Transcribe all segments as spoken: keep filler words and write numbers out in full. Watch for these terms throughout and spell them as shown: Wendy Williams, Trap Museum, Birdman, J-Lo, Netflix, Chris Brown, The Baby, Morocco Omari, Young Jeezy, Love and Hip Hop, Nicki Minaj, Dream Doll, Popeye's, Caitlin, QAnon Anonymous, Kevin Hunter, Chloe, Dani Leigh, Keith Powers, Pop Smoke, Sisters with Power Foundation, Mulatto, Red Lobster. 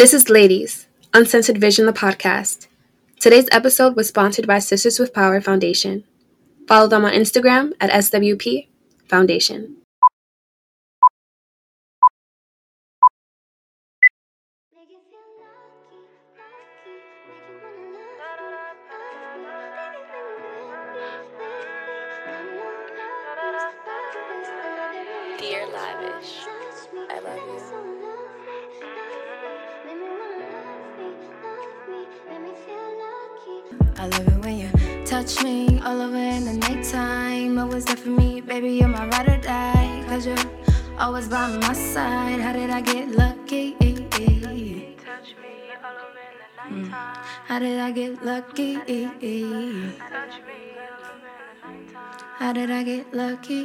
This is Ladies Uncensored Vision, the podcast. Today's episode was sponsored by Sisters with Power Foundation. Follow them on Instagram at S W P Foundation. Dear Lavish, I love you. I love it when you touch me all over in the nighttime. Always there for me, baby, you're my ride or die. Cause you're always by my side. How did I get lucky? Touch me all over in the nighttime. How did I get lucky? Touch me all over in the nighttime. How did I get lucky?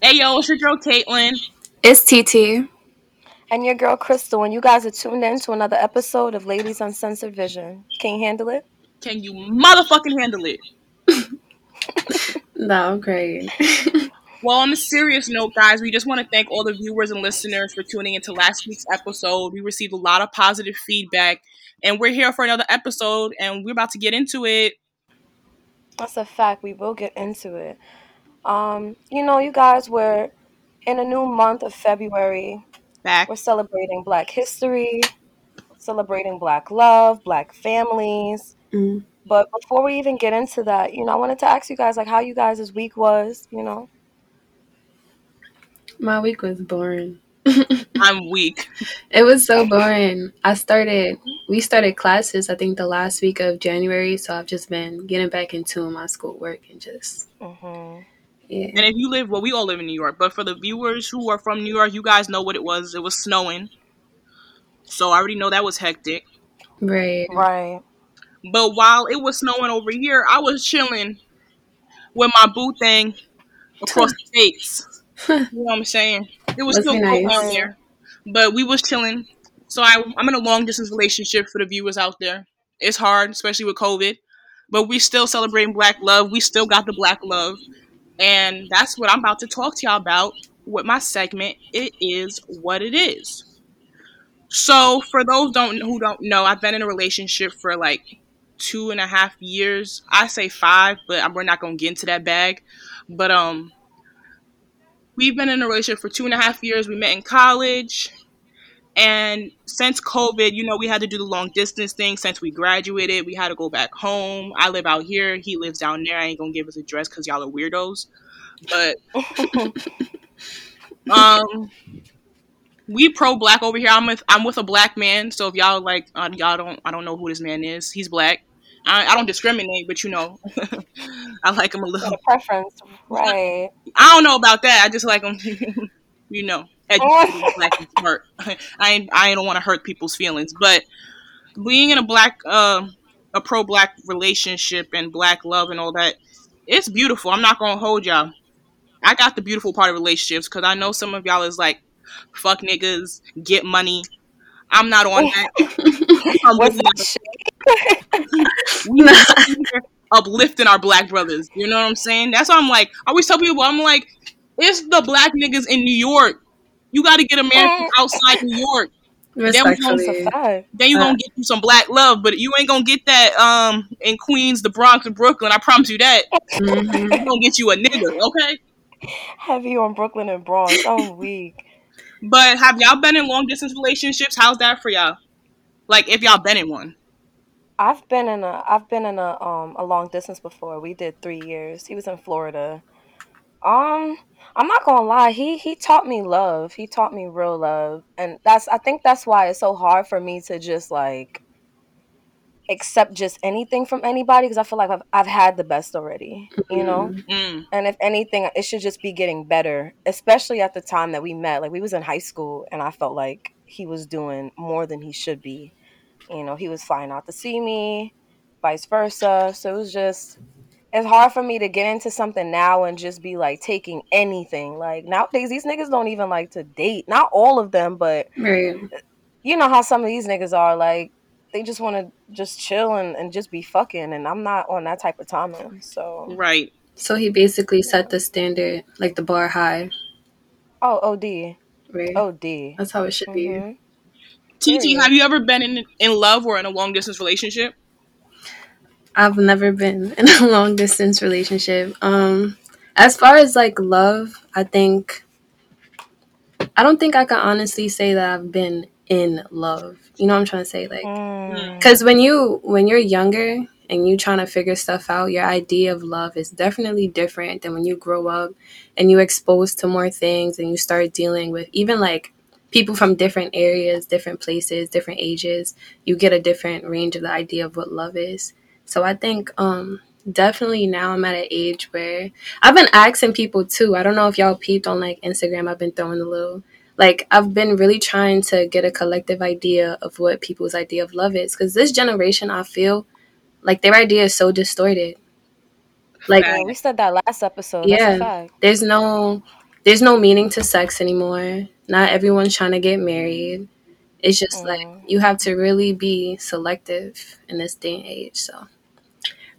Hey yo, it's your girl Caitlin. It's T T. And your girl, Crystal, and you guys are tuned in to another episode of Ladies Uncensored Vision. Can you handle it? Can you motherfucking handle it? No, great. Well, on a serious note, guys, we just want to thank all the viewers and listeners for tuning into last week's episode. We received a lot of positive feedback, and we're here for another episode, and we're about to get into it. That's a fact. We will get into it. Um, you know, you guys, we're in a new month of February. Back. We're celebrating Black history, celebrating Black love, Black families. Mm. But before we even get into that, you know, I wanted to ask you guys, like, how you guys' week was, you know? My week was boring. I'm weak. It was so boring. I started, we started classes, I think, the last week of January. So I've just been getting back into my schoolwork and just... Mm-hmm. Yeah. And if you live, well, we all live in New York, but for the viewers who are from New York, you guys know what it was. It was snowing. So I already know that was hectic. Right. Right. But while it was snowing over here, I was chilling with my boo thing across the states. You know what I'm saying? It was That's still nice. Cold down there. But we was chilling. So I, I'm in a long-distance relationship for the viewers out there. It's hard, especially with COVID. But we still celebrating Black love. We still got the Black love. And that's what I'm about to talk to y'all about with my segment, It Is What It Is. So for those don't who don't know, I've been in a relationship for like two and a half years. I say five, but we're not going to get into that bag. But um, we've been in a relationship for two and a half years. We met in college. And since COVID, you know, we had to do the long distance thing. Since we graduated, we had to go back home. I live out here. He lives down there. I ain't going to give his address because y'all are weirdos. But um, we pro-Black over here. I'm with I'm with a Black man. So if y'all like, uh, y'all don't, I don't know who this man is. He's Black. I, I don't discriminate, but you know, I like him a little. Preference, right. I don't know about that. I just like him, you know. Black hurt. I I don't want to hurt people's feelings, but being in a black, uh, a pro-Black relationship and Black love and all that, it's beautiful. I'm not gonna hold y'all. I got the beautiful part of relationships because I know some of y'all is like, fuck niggas, get money. I'm not on that. I'm What's that shit? We not uplifting our Black brothers. You know what I'm saying? That's why I'm like, I always tell people, I'm like, it's the Black niggas in New York. You got to get a man from outside New York. Then, we gonna, then you're going to get you some Black love, but you ain't going to get that um, in Queens, the Bronx, and Brooklyn. I promise you that. Mm-hmm. You're going to get you a nigga, okay? Heavy on Brooklyn and Bronx. I'm weak. But have y'all been in long-distance relationships? How's that for y'all? Like, if y'all been in one. I've been in a I've been in a um a long-distance before. We did three years. He was in Florida. Um... I'm not gonna lie, he he taught me love. He taught me real love. And that's I think that's why it's so hard for me to just like accept just anything from anybody, because I feel like I've I've had the best already, you know? Mm-hmm. And if anything, it should just be getting better, especially at the time that we met. Like we was in high school and I felt like he was doing more than he should be. You know, he was flying out to see me, vice versa. So it was just It's hard for me to get into something now and just be, like, taking anything. Like, nowadays, these niggas don't even like to date. Not all of them, but right. You know how some of these niggas are. Like, they just want to just chill and, and just be fucking, and I'm not on that type of timing, so. Right. So he basically set the standard, like, the bar high. Oh, O D. right? Oh, D. That's how it should mm-hmm. be. T T, have you ever been in, in love or in a long-distance relationship? I've never been in a long-distance relationship. Um, as far as, like, love, I think... I don't think I can honestly say that I've been in love. You know what I'm trying to say? Like, because mm. when, you, when you're younger and you're trying to figure stuff out, your idea of love is definitely different than when you grow up and you're exposed to more things and you start dealing with even, like, people from different areas, different places, different ages. You get a different range of the idea of what love is. So I think um, definitely now I'm at an age where I've been asking people too. I don't know if y'all peeped on like Instagram. I've been throwing a little, like I've been really trying to get a collective idea of what people's idea of love is. Because this generation, I feel like their idea is so distorted. Like yeah, we said that last episode. Yeah, that's a fact. There's no, there's no meaning to sex anymore. Not everyone's trying to get married. It's just mm. like you have to really be selective in this day and age. So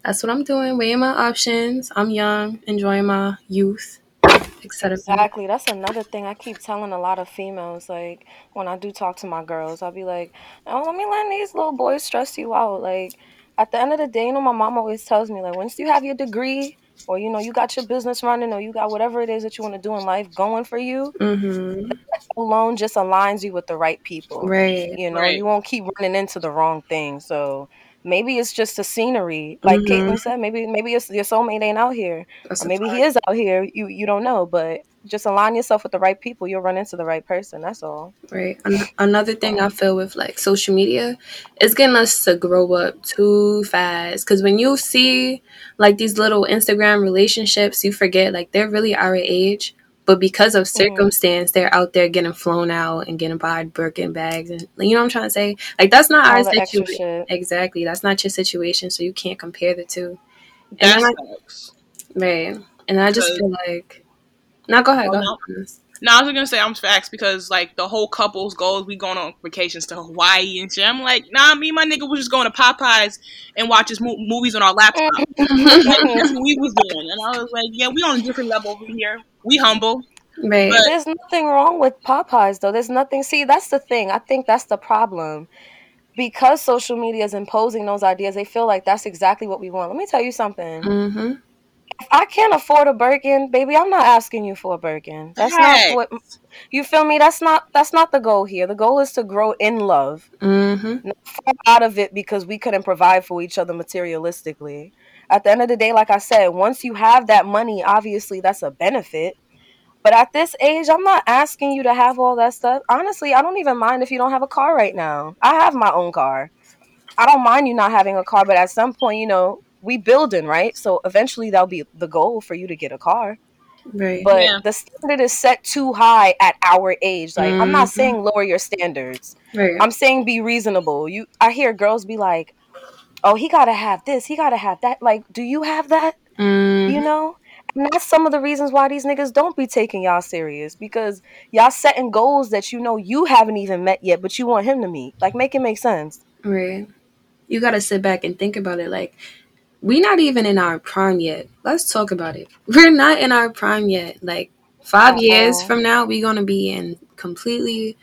that's what I'm doing, weighing my options. I'm young, enjoying my youth, et cetera. Exactly. That's another thing I keep telling a lot of females. Like when I do talk to my girls, I'll be like, oh, let me let these little boys stress you out. Like at the end of the day, you know, my mom always tells me, like, once you have your degree, or, you know, you got your business running or you got whatever it is that you want to do in life going for you, mm-hmm. that alone just aligns you with the right people. Right. You know, right. You won't keep running into the wrong thing. So maybe it's just the scenery. Like mm-hmm. Caitlin said, maybe maybe it's, your soulmate ain't out here. Or maybe he is out here. You, you don't know. But just align yourself with the right people. You'll run into the right person. That's all. Right. An- another thing I feel with, like, social media, it's getting us to grow up too fast. Because when you see, like, these little Instagram relationships, you forget, like, they're really our age. But because of circumstance, mm. they're out there getting flown out and getting by Birkin bags. And you know what I'm trying to say? Like, that's not all our situation. Exactly. That's not your situation. So you can't compare the two. That and sucks. I, right. And I just feel like... No, go ahead. Go ahead. No, I was gonna say I'm facts because like the whole couple's goals, we going on vacations to Hawaii and shit. I'm like, nah, me and my nigga was just going to Popeye's and watching mo- movies on our laptop. Like, that's what we was doing, and I was like, yeah, we on a different level over here. We humble. Right. But- There's nothing wrong with Popeye's though. There's nothing. See, that's the thing. I think that's the problem. Because social media is imposing those ideas, they feel like that's exactly what we want. Let me tell you something. Mm-hmm. If I can't afford a Birkin, baby, I'm not asking you for a Birkin. That's hey. not what you feel me. That's not that's not the goal here. The goal is to grow in love, mm-hmm. not fall out of it because we couldn't provide for each other materialistically. At the end of the day, like I said, once you have that money, obviously that's a benefit. But at this age, I'm not asking you to have all that stuff. Honestly, I don't even mind if you don't have a car right now. I have my own car. I don't mind you not having a car, but at some point, you know. We building, right? So eventually that'll be the goal for you to get a car. Right. But yeah. The standard is set too high at our age. Like mm-hmm. I'm not saying lower your standards. Right. I'm saying be reasonable. You I hear girls be like, oh, he gotta have this, he gotta have that. Like, do you have that? Mm. You know? And that's some of the reasons why these niggas don't be taking y'all serious. Because y'all setting goals that you know you haven't even met yet, but you want him to meet. Like make it make sense. Right. You gotta sit back and think about it like we're not even in our prime yet. Let's talk about it. We're not in our prime yet. Like, five uh-huh. years from now, we're going to be in completely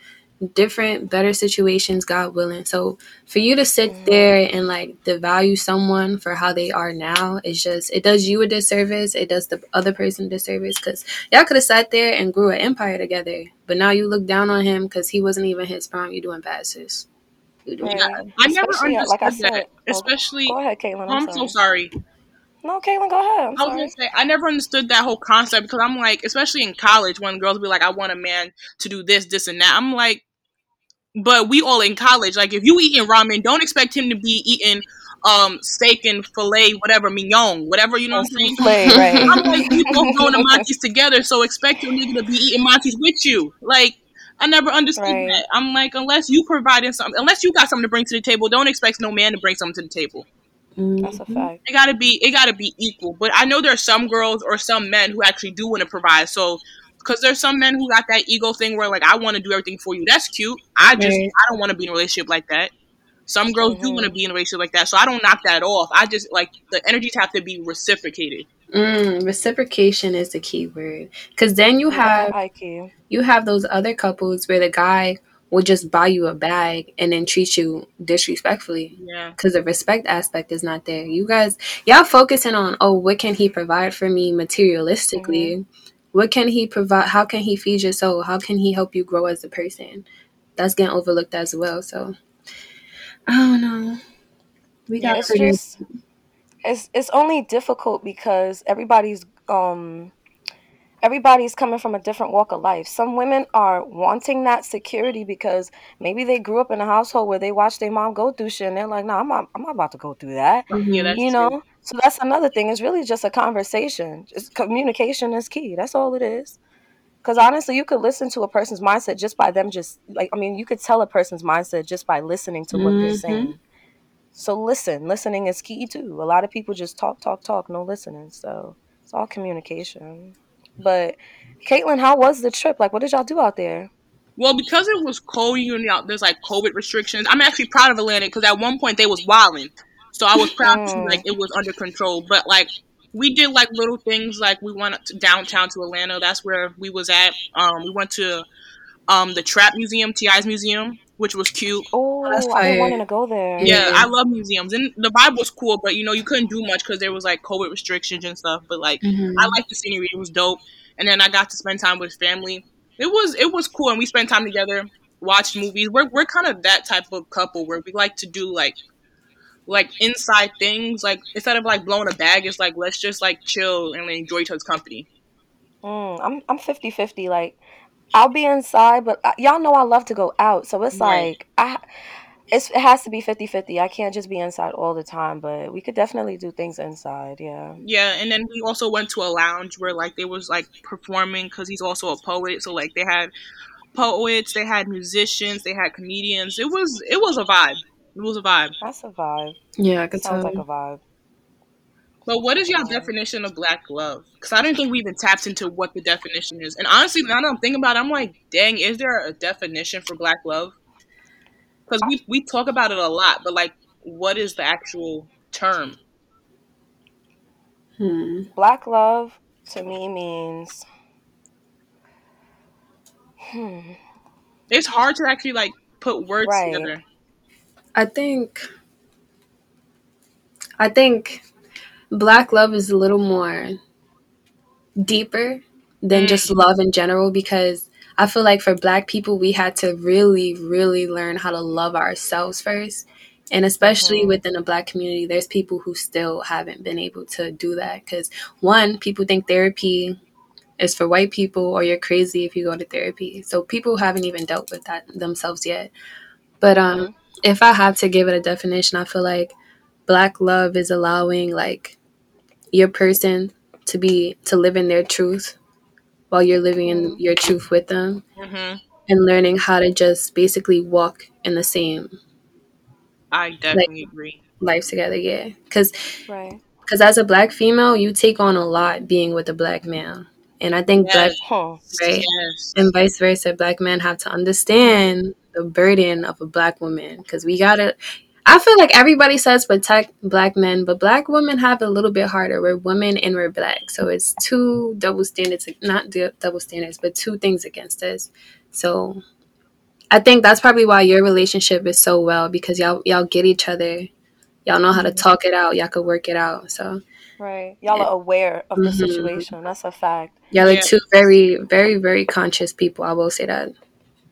different, better situations, God willing. So, for you to sit mm-hmm. there and, like, devalue someone for how they are now, it's just, it does you a disservice. It does the other person a disservice. Because y'all could have sat there and grew an empire together. But now you look down on him because he wasn't even his prime. You're doing bad, sis. Yeah. I never especially, understood like I said, that. Especially, go ahead, Caitlin. I'm, I'm sorry. so sorry. No, Caitlin, go ahead. I'm I was sorry. gonna say I never understood that whole concept because I'm like, especially in college, when girls be like, "I want a man to do this, this, and that." I'm like, but we all in college. Like, if you eating ramen, don't expect him to be eating um steak and filet, whatever mignon, whatever you know what I'm saying. Play, right. I'm like, we both going to Monty's together, so expect your nigga to be eating Monty's with you, like. I never understood right. that. I'm like, unless you provided something, unless you got something to bring to the table, don't expect no man to bring something to the table. Mm-hmm. That's a fact. It gotta be, it gotta be equal. But I know there are some girls or some men who actually do want to provide. So, because there's some men who got that ego thing where like, I want to do everything for you. That's cute. I just, right. I don't want to be in a relationship like that. Some girls mm-hmm. do want to be in a relationship like that. So I don't knock that off. I just like the energies have to be reciprocated. Mm, reciprocation is the key word, because then you have you have those other couples where the guy will just buy you a bag and then treat you disrespectfully. Yeah, because the respect aspect is not there. You guys, y'all focusing on, oh, what can he provide for me materialistically? Mm-hmm. What can he provide? How can he feed your soul? How can he help you grow as a person? That's getting overlooked as well. So I don't know. We got yeah, it's, just, it's it's only difficult because everybody's um everybody's coming from a different walk of life. Some women are wanting that security because maybe they grew up in a household where they watched their mom go through shit, and they're like, "No, nah, I'm not, I'm not about to go through that." Yeah, that's you know. True. So that's another thing. It's really just a conversation. Just communication is key. That's all it is. Because honestly, you could listen to a person's mindset just by them just like I mean, you could tell a person's mindset just by listening to what mm-hmm. they're saying. So listen, listening is key too. A lot of people just talk, talk, talk, no listening. So it's all communication. But Caitlin, how was the trip? Like, what did y'all do out there? Well, because it was cold, you know, there's like COVID restrictions. I'm actually proud of Atlanta because at one point they was wilding. So I was proud to like it was under control. But like we did like little things, like we went to downtown to Atlanta. That's where we was at. Um, we went to um, the Trap Museum, T I's museum, which was cute. Oh, I've been wanting to go there. Yeah, I love museums. And the vibe was cool, but, you know, you couldn't do much because there was, like, COVID restrictions and stuff. But, like, mm-hmm. I liked the scenery. It was dope. And then I got to spend time with family. It was it was cool, and we spent time together, watched movies. We're we're kind of that type of couple where we like to do, like, like inside things. Like, instead of, like, blowing a bag, it's like, let's just, like, chill and enjoy each other's company. Mm, I'm I'm fifty-fifty, like. I'll be inside, but I, y'all know I love to go out. So it's right. like, I, it's, it has to be fifty-fifty. I can't just be inside all the time, but we could definitely do things inside, yeah. Yeah, and then we also went to a lounge where, like, they was, like, performing because he's also a poet. So, like, they had poets, they had musicians, they had comedians. It was it was a vibe. It was a vibe. That's a vibe. Yeah, I could tell. Sounds like a vibe. But what is y'all definition of black love? Because I didn't think we even tapped into what the definition is. And honestly, now that I'm thinking about it, I'm like, dang, is there a definition for black love? Because we, we talk about it a lot, but, like, what is the actual term? Hmm. Black love, to me, means... Hmm. It's hard to actually, like, put words right. together. I think... I think... Black love is a little more deeper than just love in general, because I feel like for black people, we had to really, really learn how to love ourselves first. And especially mm-hmm. within the black community, there's people who still haven't been able to do that. Because one, people think therapy is for white people, or you're crazy if you go to therapy. So people haven't even dealt with that themselves yet. But um, mm-hmm. if I have to give it a definition, I feel like black love is allowing, like, your person to be to live in their truth while you're living in your truth with them mm-hmm. and learning how to just basically walk in the same I definitely like, agree life together yeah because right. because as a black female you take on a lot being with a black male, and I think yes. black oh. right yes. and vice versa, black men have to understand the burden of a black woman, because we gotta I feel like everybody says protect black men, but black women have it a little bit harder. We're women and we're black. So it's two double standards, not du- double standards, but two things against us. So I think that's probably why your relationship is so well, because y'all y'all get each other. Y'all know how to talk it out. Y'all can work it out. So right. Y'all yeah. are aware of the mm-hmm. situation. That's a fact. Y'all are yeah. two very, very, very conscious people. I will say that.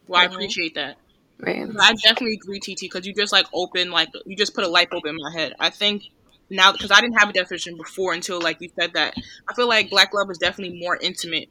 Well, I appreciate that. Right. I definitely agree, T T, because you just, like, open, like, you just put a light bulb in my head. I think now, because I didn't have a definition before until, like, you said that. I feel like black love is definitely more intimate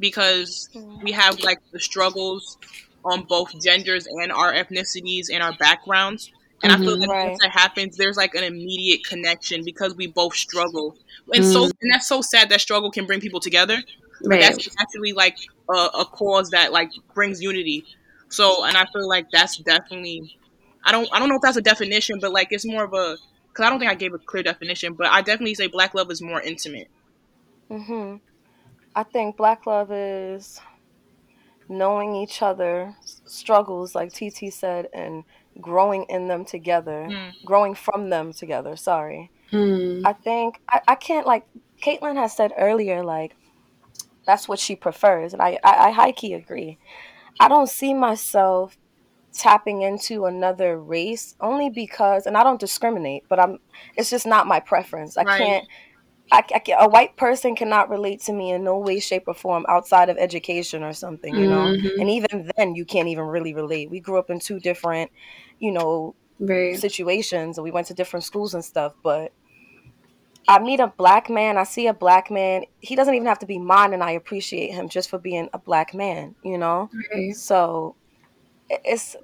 because we have, like, the struggles on both genders and our ethnicities and our backgrounds. And mm-hmm, I feel like right. once that happens, there's, like, an immediate connection because we both struggle. And mm. so, and that's so sad that struggle can bring people together. Right. But that's actually, like, a, a cause that, like, brings unity. So, and I feel like that's definitely, I don't I don't know if that's a definition, but, like, it's more of a, because I don't think I gave a clear definition, but I definitely say black love is more intimate. Mm-hmm. I think black love is knowing each other's struggles, like T T said, and growing in them together, mm. growing from them together, sorry. Mm. I think, I, I can't, like, Caitlin has said earlier, like, that's what she prefers. And I, I, I high-key agree. I don't see myself tapping into another race only because, and I don't discriminate, but I'm, it's just not my preference. I right. can't, I, I can't, a white person cannot relate to me in no way, shape, or form outside of education or something, you mm-hmm. know? And even then, you can't even really relate. We grew up in two different, you know, right. situations, and we went to different schools and stuff, but I meet a black man, I see a black man, he doesn't even have to be mine, and I appreciate him just for being a black man, you know? Right. So it's,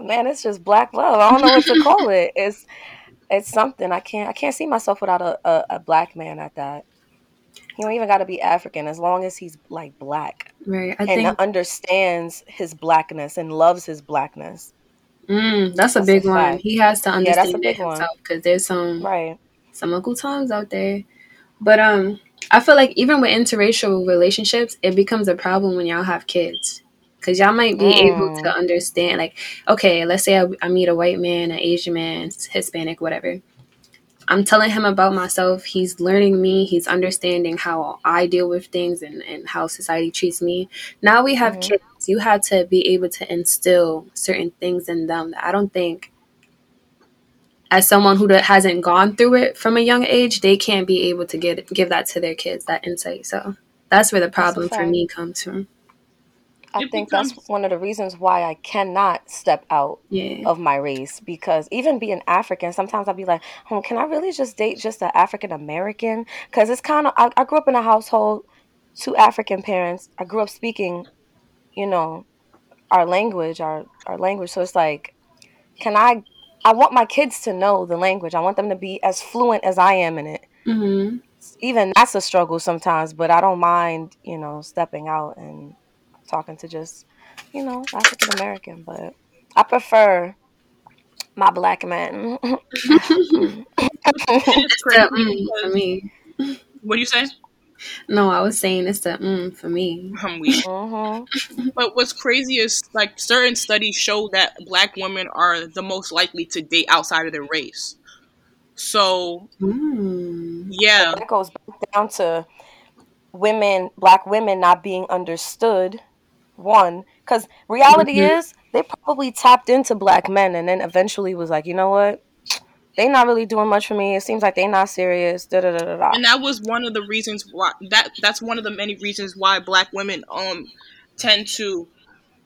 man, it's just black love. I don't know what to call it. It's it's something. I can't I can't see myself without a, a, a black man at that. You don't even got to be African as long as he's, like, black. Right. I and think... understands his blackness and loves his blackness. Mm, that's, that's a big a one. He has to understand yeah, it himself because there's some... Right. Some Uncle Toms out there. But um, I feel like even with interracial relationships, it becomes a problem when y'all have kids. Because y'all might be mm. able to understand, like, okay, let's say I, I meet a white man, an Asian man, Hispanic, whatever. I'm telling him about myself. He's learning me. He's understanding how I deal with things and, and how society treats me. Now we have mm. kids. You have to be able to instill certain things in them that I don't think, as someone who hasn't gone through it from a young age, they can't be able to get give that to their kids, that insight. So that's where the problem for me comes from. I think that's one of the reasons why I cannot step out yeah. of my race, because even being African, sometimes I'll be like, oh, can I really just date just an African-American? Because it's kind of, I, I grew up in a household, two African parents. I grew up speaking, you know, our language, our, our language. So it's like, can I... I want my kids to know the language. I want them to be as fluent as I am in it. Mm-hmm. Even that's a struggle sometimes, but I don't mind, you know, stepping out and talking to just, you know, African American. But I prefer my black man. It's the mm for me. What do you say? No, I was saying it's the mm for me. I'm weak. Uh-huh. But what's crazy is, like, certain studies show that black women are the most likely to date outside of their race. So, mm. yeah. So that goes back down to women, black women not being understood, one. Because reality mm-hmm. is they probably tapped into black men and then eventually was like, you know what? They not really doing much for me. It seems like they not serious. Da, da, da, da, da. And that was one of the reasons why that that's one of the many reasons why black women um tend to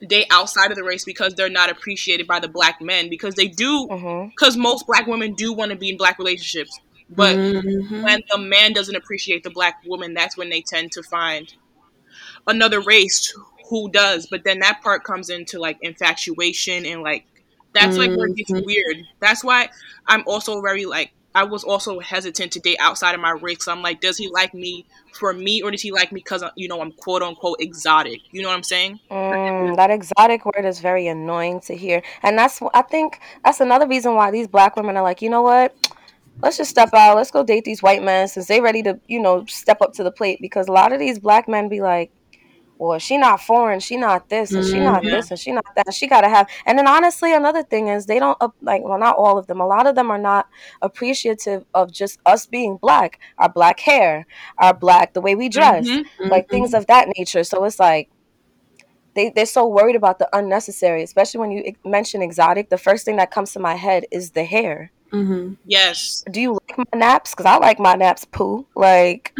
date outside of the race, because they're not appreciated by the black men, because they do because mm-hmm. most black women do want to be in black relationships, but mm-hmm. when the man doesn't appreciate the black woman, that's when they tend to find another race who does. But then that part comes into, like, infatuation and, like, that's, like, where it gets weird. That's why I'm also very, like, I was also hesitant to date outside of my race. So I'm like, does he like me for me, or does he like me because, you know, I'm quote-unquote exotic? You know what I'm saying? Mm, that exotic word is very annoying to hear. And that's, I think, that's another reason why these black women are like, you know what? Let's just step out. Let's go date these white men since they're ready to, you know, step up to the plate. Because a lot of these black men be like, well, she not foreign, she not this, and she not yeah. this, and she not that. She got to have... And then, honestly, another thing is they don't... like. Well, not all of them. A lot of them are not appreciative of just us being black, our black hair, our black... the way we dress, mm-hmm. like, mm-hmm. things of that nature. So it's like they, they're so worried about the unnecessary, especially when you mention exotic. The first thing that comes to my head is the hair. Mm-hmm. Yes. Do you like my naps? Because I like my naps, poo. Like,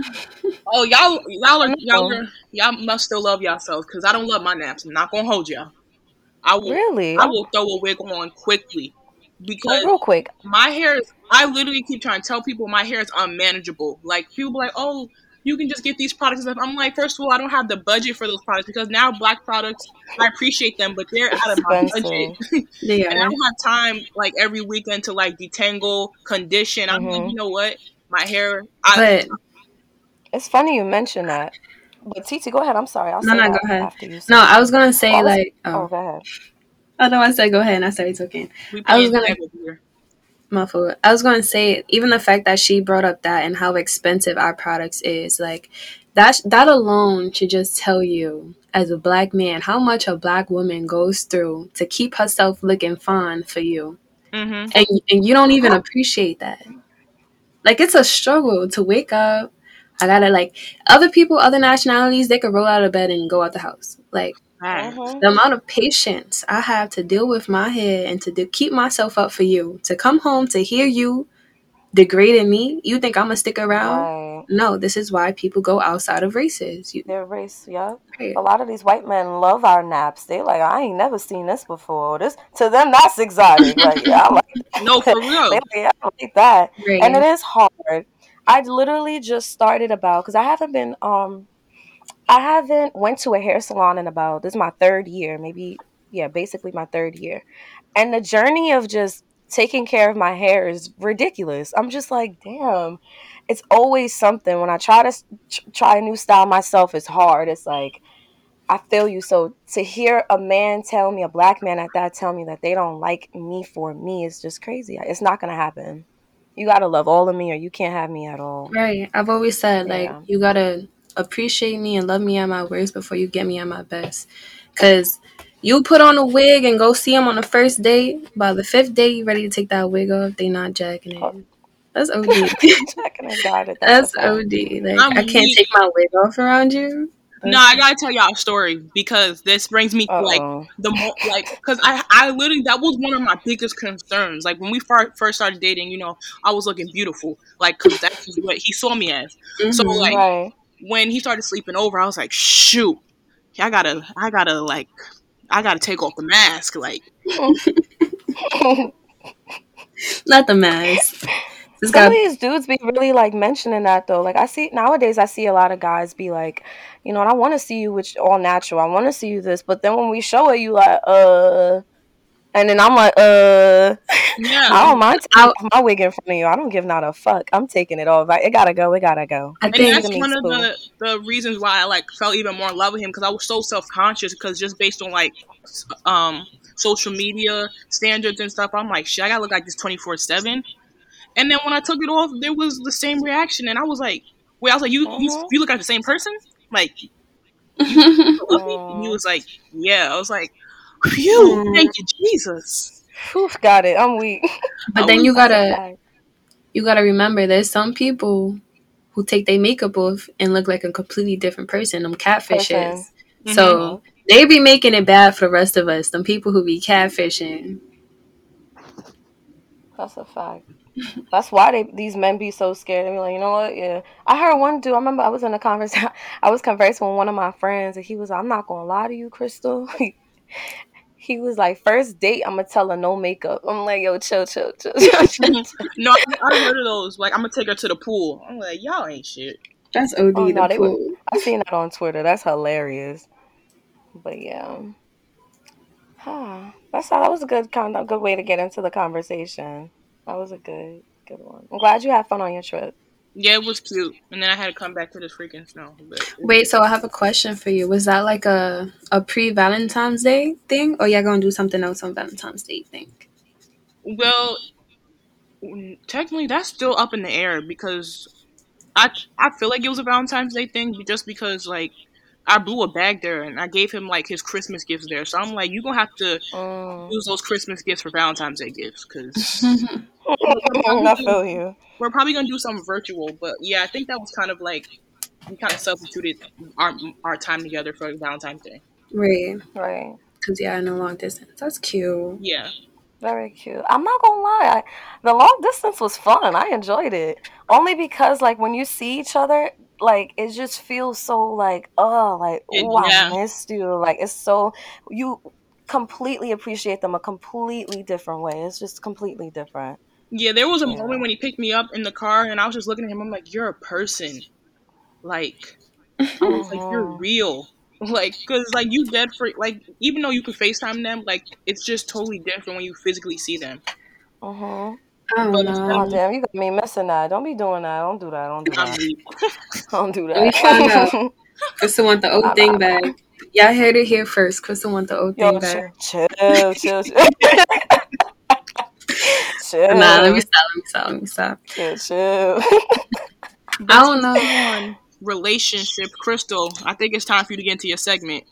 oh, y'all, y'all are, y'all are, y'all must still love yourselves, because I don't love my naps. I'm not gonna hold y'all. I will. Really? I will throw a wig on quickly, because oh, real quick. My hair is. I literally keep trying to tell people my hair is unmanageable. Like, people be like, oh, you can just get these products and stuff. I'm like, first of all, I don't have the budget for those products, because now black products, I appreciate them, but they're out of my budget. Yeah. And I don't have time, like, every weekend to, like, detangle, condition. I'm mm-hmm. like, you know what? My hair. I- but it's funny you mention that. But Titi, go ahead. I'm sorry. I'll no, say no, go ahead. After you no, I was gonna say well, was, like. Oh. oh, go ahead. Oh no, I said go ahead, and I started talking. We I was gonna. My fault. I was going to say, even the fact that she brought up that and how expensive our products is, like, that that alone should just tell you, as a black man, how much a black woman goes through to keep herself looking fine for you. Mm-hmm. And, and you don't even appreciate that. Like, it's a struggle to wake up. I gotta, like, other people, other nationalities, they could roll out of bed and go out the house. Like, mm-hmm. the amount of patience I have to deal with my head and to de- keep myself up for you, to come home, to hear you degrading me. You think I'm gonna stick around? Right. No, this is why people go outside of races. You- Their race, yeah. Right. A lot of these white men love our naps. They like, I ain't never seen this before. This to them, that's exotic. Like, yeah, I like that. No, for real. They like, I like that. Right. And it is hard. I literally just started about, because I haven't been, um, I haven't went to a hair salon in about, this is my third year, maybe, yeah, basically my third year. And the journey of just taking care of my hair is ridiculous. I'm just like, damn, it's always something. When I try to ch- try a new style myself, it's hard. It's like, I feel you. So to hear a man tell me, a black man at that, tell me that they don't like me for me is just crazy. It's not going to happen. You got to love all of me or you can't have me at all. Right. I've always said, like, yeah. you got to appreciate me and love me at my worst before you get me at my best. Because you put on a wig and go see them on the first date. By the fifth day, you ready to take that wig off. They not jacking it. Oh. That's O D. Jacking it, got it. That's O D. Like, I'm I can't weak. Take my wig off around you. That's no, I got to tell y'all a story because this brings me to, like, the mo- like, because I, I literally, that was one of my biggest concerns. Like, when we far- first started dating, you know, I was looking beautiful. Like, because that's what he saw me as. Mm-hmm, so, like, right. when he started sleeping over, I was like, shoot, I got to, I got to, like, I got to take off the mask. Like, not the mask. Some got- of these dudes be really, like, mentioning that, though. Like, I see, nowadays, I see a lot of guys be like, you know, and I want to see you with all natural. I want to see you this. But then when we show it, you like, uh. And then I'm like, uh. Yeah. I don't mind taking off my wig in front of you. I don't give not a fuck. I'm taking it off. I, it got to go. It got to go. I think that's one of the, the reasons why I, like, fell even more in love with him. Because I was so self-conscious. Because just based on, like, um, social media standards and stuff, I'm like, shit, I got to look like this twenty-four seven. And then when I took it off, there was the same reaction, and I was like, "Wait, I was like, you, uh-huh. you, you look like the same person." Like, you, you love me? And he was like, "Yeah." I was like, "Phew, mm. thank you, Jesus." Oof, got it. I'm weak. But I then you gotta, bad. you gotta remember, there's some people who take their makeup off and look like a completely different person. Them catfishes. Okay. Mm-hmm. So they be making it bad for the rest of us. Them people who be catfishing. That's a fact. That's why they, these men be so scared. They be like, you know what? Yeah, I heard one dude. I remember I was in a conversation. I was conversing with one of my friends, and he was like, "I'm not gonna lie to you, Crystal." He was like, "First date, I'm gonna tell her no makeup." I'm like, "Yo, chill, chill, chill." chill, chill. No, I heard of those. Like, I'm gonna take her to the pool. I'm like, y'all ain't shit. That's O D. Oh, no, the pool. Were, I seen that on Twitter. That's hilarious. But yeah, huh? That's how. That was a good kind of good way to get into the conversation. That was a good, good one. I'm glad you had fun on your trip. Yeah, it was cute. And then I had to come back to this freaking snow. But wait, so I have a question for you. Was that like a, a pre-Valentine's Day thing? Or y'all going to do something else on Valentine's Day, you think? Well, technically that's still up in the air because I, I feel like it was a Valentine's Day thing just because, like, I blew a bag there and I gave him, like, his Christmas gifts there. So I'm like, you're going to have to mm. use those Christmas gifts for Valentine's Day gifts because... I feel you. We're probably gonna do something virtual, but yeah, I think that was kind of like we kind of substituted our our time together for Valentine's Day. Right, right. Cause yeah, in a long distance, that's cute. Yeah, very cute. I'm not gonna lie, I, the long distance was fun. I enjoyed it only because like when you see each other, like it just feels so like oh, like oh, yeah. I missed you. Like it's so you completely appreciate them a completely different way. It's just completely different. Yeah, there was a moment when he picked me up in the car, and I was just looking at him. I'm like, "You're a person, like, I was like you're real, like, cause like you dead for like even though you can FaceTime them, like it's just totally different when you physically see them." Uh huh. Oh, no. Oh damn, you got me messing that. Don't be doing that. Don't do that. Don't do that. Don't do that. We found out. Crystal want the old thing back. Y'all heard it here first. Crystal want the old thing back. Chill, chill, chill. chill. Chill. Nah, let me stop. Let me stop. Let me stop. Chill, chill. I don't know. Relationship, Crystal. I think it's time for you to get into your segment.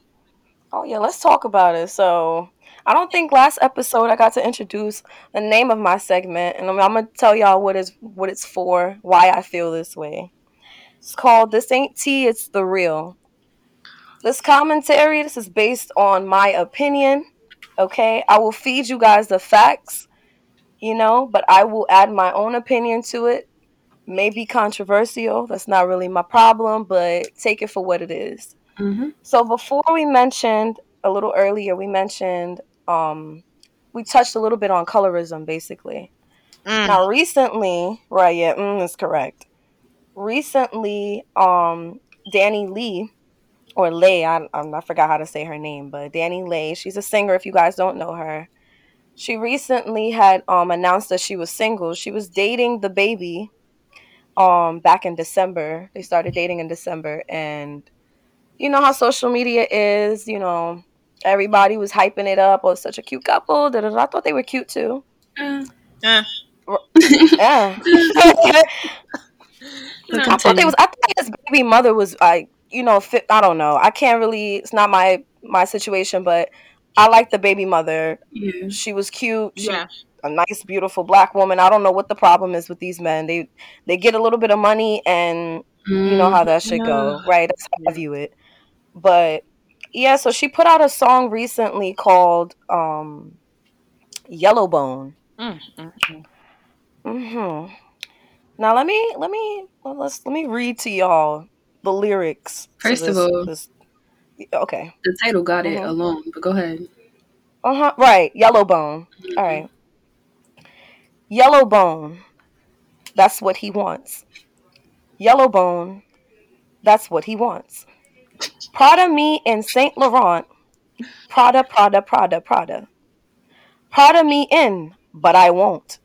Oh yeah, let's talk about it. So I don't think last episode I got to introduce the name of my segment, and I'm, I'm gonna tell y'all what is what it's for, why I feel this way. It's called This Ain't Tea, It's the Real. This commentary, this is based on my opinion, okay? I will feed you guys the facts, you know, but I will add my own opinion to it. Maybe controversial. That's not really my problem, but take it for what it is. Mm-hmm. So before we mentioned, a little earlier, we mentioned, um, we touched a little bit on colorism, basically. Mm. Now, recently, right, yeah, mm, that's correct. Recently, um, Dani Leigh, or Leigh, I, I forgot how to say her name, but Dani Leigh, she's a singer if you guys don't know her. She recently had um, announced that she was single. She was dating The Baby um, back in December. They started dating in December, and you know how social media is, you know, everybody was hyping it up. Oh, such a cute couple. Da-da-da. I thought they were cute, too. Mm. Yeah. Yeah. No, I thought they was, I thought his baby mother was, like, you know, fit, I don't know. I can't really, it's not my, my situation, but I like the baby mother. Yeah. She was cute. She, yeah. A nice, beautiful black woman. I don't know what the problem is with these men. They, they get a little bit of money and... You know how that should yeah. go, right? That's how I view it. But, yeah, so she put out a song recently called um, Yellowbone. Mm-hmm. Mm-hmm. Now, let me, let me, well, let's, let me read to y'all the lyrics. First this, of all, this, okay. The title got mm-hmm. it alone, but go ahead. Uh-huh. Right. Yellowbone. Mm-hmm. All right. Yellowbone. That's what he wants. Yellowbone, that's what he wants. Prada me in Saint Laurent. Prada, Prada, Prada, Prada. Prada me in, but I won't.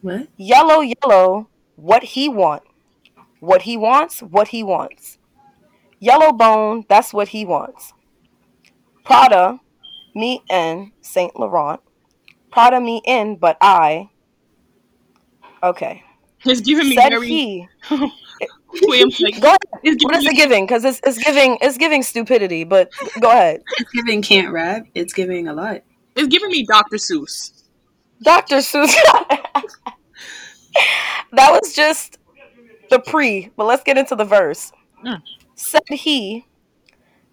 What? Yellow, yellow, what he want. What he wants, what he wants. Yellowbone, that's what he wants. Prada me in Saint Laurent. Prada me in, but I. Okay. It's giving me Said very... he. Wait, like, go it's what is it giving? Because it's it's giving it's giving stupidity. But go ahead. It's giving can't rap. It's giving a lot. It's giving me Doctor Seuss. Doctor Seuss. That was just the pre. But let's get into the verse. Mm. Said he,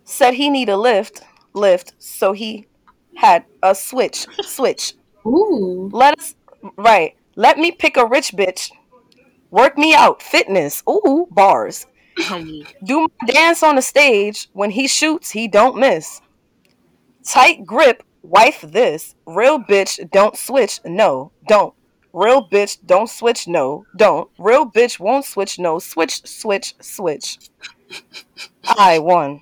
said he need a lift, lift. So he had a switch, switch. Ooh. Let us right. Let me pick a rich bitch. Work me out, fitness, ooh, bars. Do my dance on the stage. When he shoots, he don't miss. Tight grip, wife this. Real bitch, don't switch, no, don't. Real bitch, don't switch, no, don't. Real bitch, won't switch, no, switch, switch, switch. I won.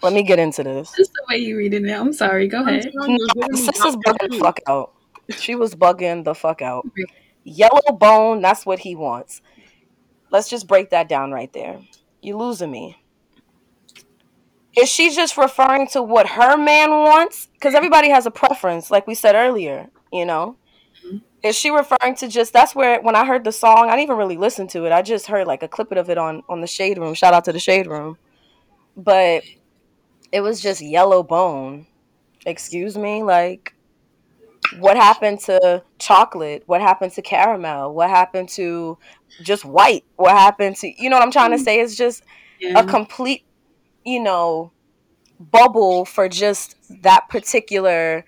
Let me get into this. That's the way you read it now. I'm sorry, go ahead. No, sister's bugging the fuck out. She was bugging the fuck out. Yellowbone, that's what he wants. Let's just break that down right there. You're losing me. Is she just referring to what her man wants? Because everybody has a preference, like we said earlier, you know? Mm-hmm. Is she referring to just, that's where, when I heard the song, I didn't even really listen to it. I just heard like a clip of it on, on the Shade Room. Shout out to the Shade Room. But it was just Yellowbone. Excuse me? Like, what happened to chocolate? What happened to caramel? What happened to just white? What happened to, you know what I'm trying to say? It's just yeah. a complete, you know, bubble for just that particular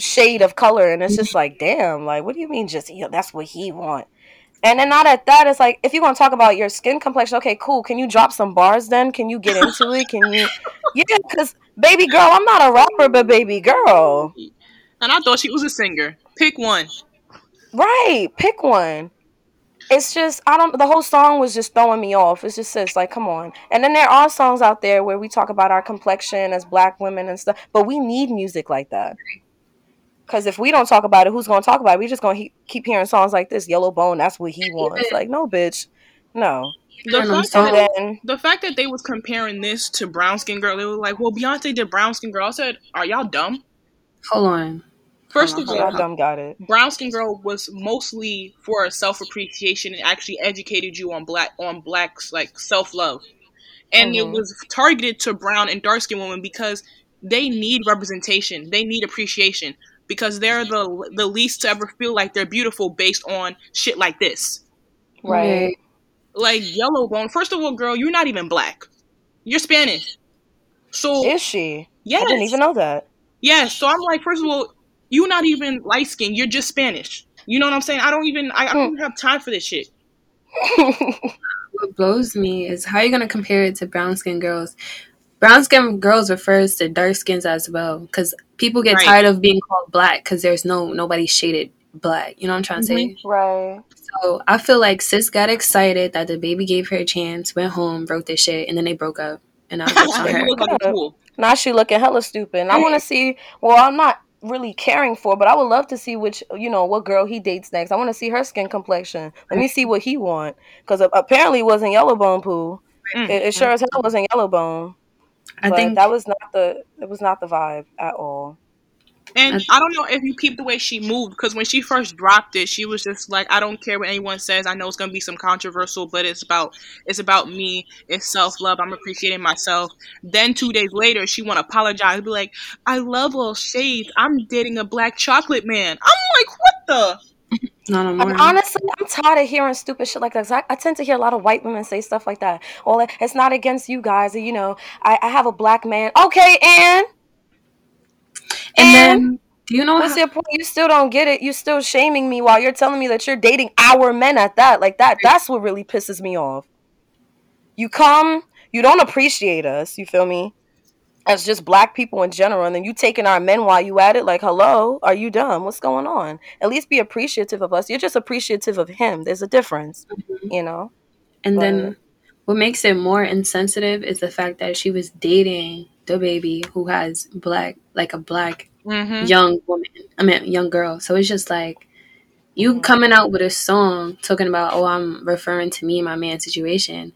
shade of color. And it's just like, damn, like, what do you mean just, you know, that's what he want? And then not at that, it's like, if you're going to talk about your skin complexion, okay, cool. Can you drop some bars then? Can you get into it? Can you? Yeah, because baby girl, I'm not a rapper, but baby girl. And I thought she was a singer. Pick one. Right. Pick one. It's just, I don't, the whole song was just throwing me off. It's just, it's like, come on. And then there are songs out there where we talk about our complexion as black women and stuff, but we need music like that. Because if we don't talk about it, who's going to talk about it? We're just going to he- keep hearing songs like this, Yellowbone, that's what he wants. Like, no, bitch. No. The fact, that, then, the fact that they was comparing this to Brown Skin Girl, they were like, well, Beyonce did Brown Skin Girl. I said, are y'all dumb? Hold on. First of all, dumb got it. Brown Skin Girl was mostly for self-appreciation and actually educated you on black on blacks, like self-love. And mm-hmm. it was targeted to brown and dark-skinned women because they need representation. They need appreciation because they're the the least to ever feel like they're beautiful based on shit like this. Right. Like, Yellowbone. First of all, girl, you're not even black. You're Spanish. So is she? Yes. I didn't even know that. Yes. So I'm like, first of all, you're not even light skinned. You're just Spanish. You know what I'm saying? I don't even. I, I don't have time for this shit. What blows me is how you're gonna compare it to brown skinned girls. Brown skinned girls refers to dark skins as well, because people get right. tired of being called black because there's no nobody shaded black. You know what I'm trying mm-hmm. to say? Right. So I feel like sis got excited that the baby gave her a chance, went home, wrote this shit, and then they broke up. And I was just on her. Yeah. Now she looking hella stupid. And I want to see. Well, I'm not really caring for, but I would love to see which, you know, what girl he dates next. I want to see her skin complexion. Let me see what he want, because apparently it wasn't Yellowbone, Pooh. Mm-hmm. It, it sure as hell wasn't Yellowbone. I but think that was not the it was not the vibe at all. And I, th- I don't know if you keep the way she moved, because when she first dropped it, she was just like, I don't care what anyone says. I know it's going to be some controversial, but it's about it's about me. It's self-love. I'm appreciating myself. Then two days later, she want to apologize. Be like, I love all shades. I'm dating a black chocolate man. I'm like, what the? Not no more. And honestly, I'm tired of hearing stupid shit like that. I, I tend to hear a lot of white women say stuff like that. Well, it's not against you guys. You know, I, I have a black man. Okay, and? And, and then, do you know what's how- your point? You still don't get it. You're still shaming me while you're telling me that you're dating our men at that. Like, that. that's what really pisses me off. You come, you don't appreciate us, you feel me? As just black people in general, and then you taking our men while you at it, like, hello, are you dumb? What's going on? At least be appreciative of us. You're just appreciative of him. There's a difference, mm-hmm. you know? And but. Then what makes it more insensitive is the fact that she was dating the baby who has black, like a black mm-hmm. young woman, I mean, young girl. So it's just like, you mm-hmm. coming out with a song talking about, oh, I'm referring to me and my man's situation.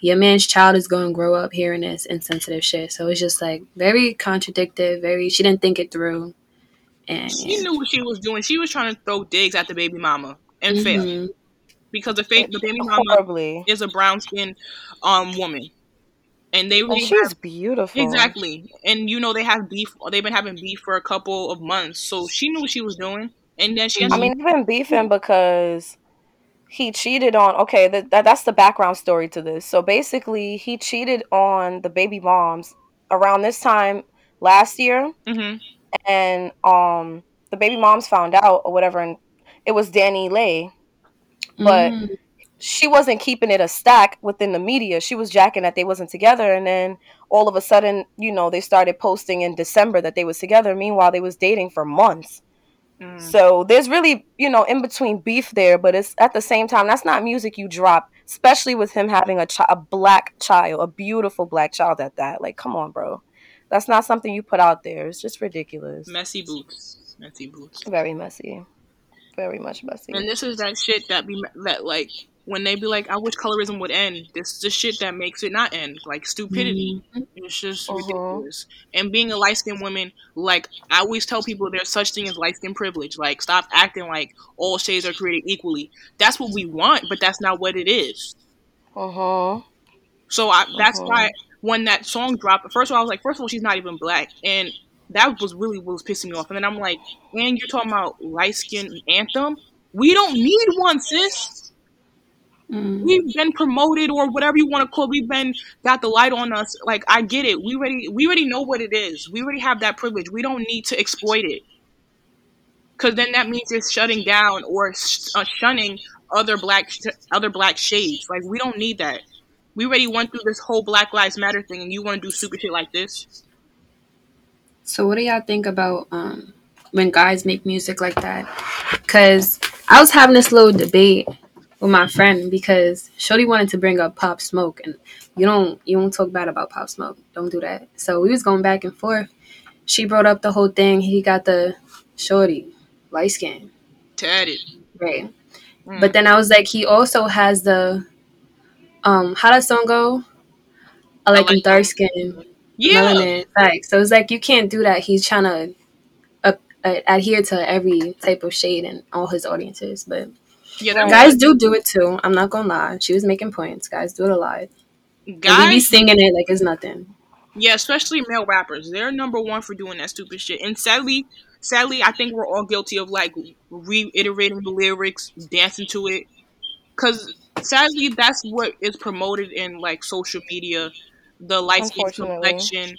Your man's child is going to grow up hearing this insensitive shit. So it's just like very contradictive, very, she didn't think it through. And she yeah. knew what she was doing. She was trying to throw digs at the baby mama and mm-hmm. fail. Because the, fa- the baby mama Horribly. is a brown skinned um, woman. And they really oh, she's have, beautiful. Exactly. And you know, they have beef, they've been having beef for a couple of months. So she knew what she was doing. And then she, I mean, they've been beefing because he cheated on, okay, the, that that's the background story to this. So basically, he cheated on the baby moms around this time last year. Mm-hmm. And um, the baby moms found out or whatever, and it was Dani Leigh. But mm. she wasn't keeping it a stack within the media. She was jacking that they wasn't together. And then all of a sudden, you know, they started posting in December that they was together. Meanwhile, they was dating for months. Mm. So there's really, you know, in between beef there, but it's at the same time, that's not music you drop, especially with him having a chi- a black child, a beautiful black child at that. Like, come on, bro. That's not something you put out there. It's just ridiculous. Messy boots. Messy boots. Very messy. Very much messy. And this is that shit that be that, like, when they be like, I wish colorism would end. This is the shit that makes it not end. Like, stupidity. Mm-hmm. It's just uh-huh. ridiculous. And being a light-skinned woman, like, I always tell people there's such thing as light-skinned privilege. Like, stop acting like all shades are created equally. That's what we want, but that's not what it is. Uh-huh. So I, that's uh-huh. why when that song dropped, first of all, I was like, first of all, she's not even black. And that was really what was pissing me off. And then I'm like, man, you're talking about light-skinned anthem? We don't need one, sis. Mm. We've been promoted, or whatever you want to call it. We've been got the light on us. Like, I get it. We already we already know what it is. We already have that privilege. We don't need to exploit it, because then that means it's shutting down or sh- uh, shunning other black sh- other black shades. Like, we don't need that. We already went through this whole Black Lives Matter thing, and you want to do stupid shit like this. So what do y'all think about um, when guys make music like that? Because I was having this little debate with my friend, because Shorty wanted to bring up Pop Smoke, and you don't you don't talk bad about Pop Smoke. Don't do that. So we was going back and forth. She brought up the whole thing. He got the Shorty light skin, tatted, right? Mm. But then I was like, he also has the um, how does song go? I like, I like him dark skin, yeah. Melanin. Like, so it's like you can't do that. He's trying to uh, uh, adhere to every type of shade and all his audiences, but. Yeah, guys do do it too. I'm not gonna lie. She was making points. Guys do it a lot. Guys we be singing it like it's nothing. Yeah, especially male rappers. They're number one for doing that stupid shit. And sadly, sadly, I think we're all guilty of like reiterating the lyrics, dancing to it. Cause sadly, that's what is promoted in like social media. The light skin complexion,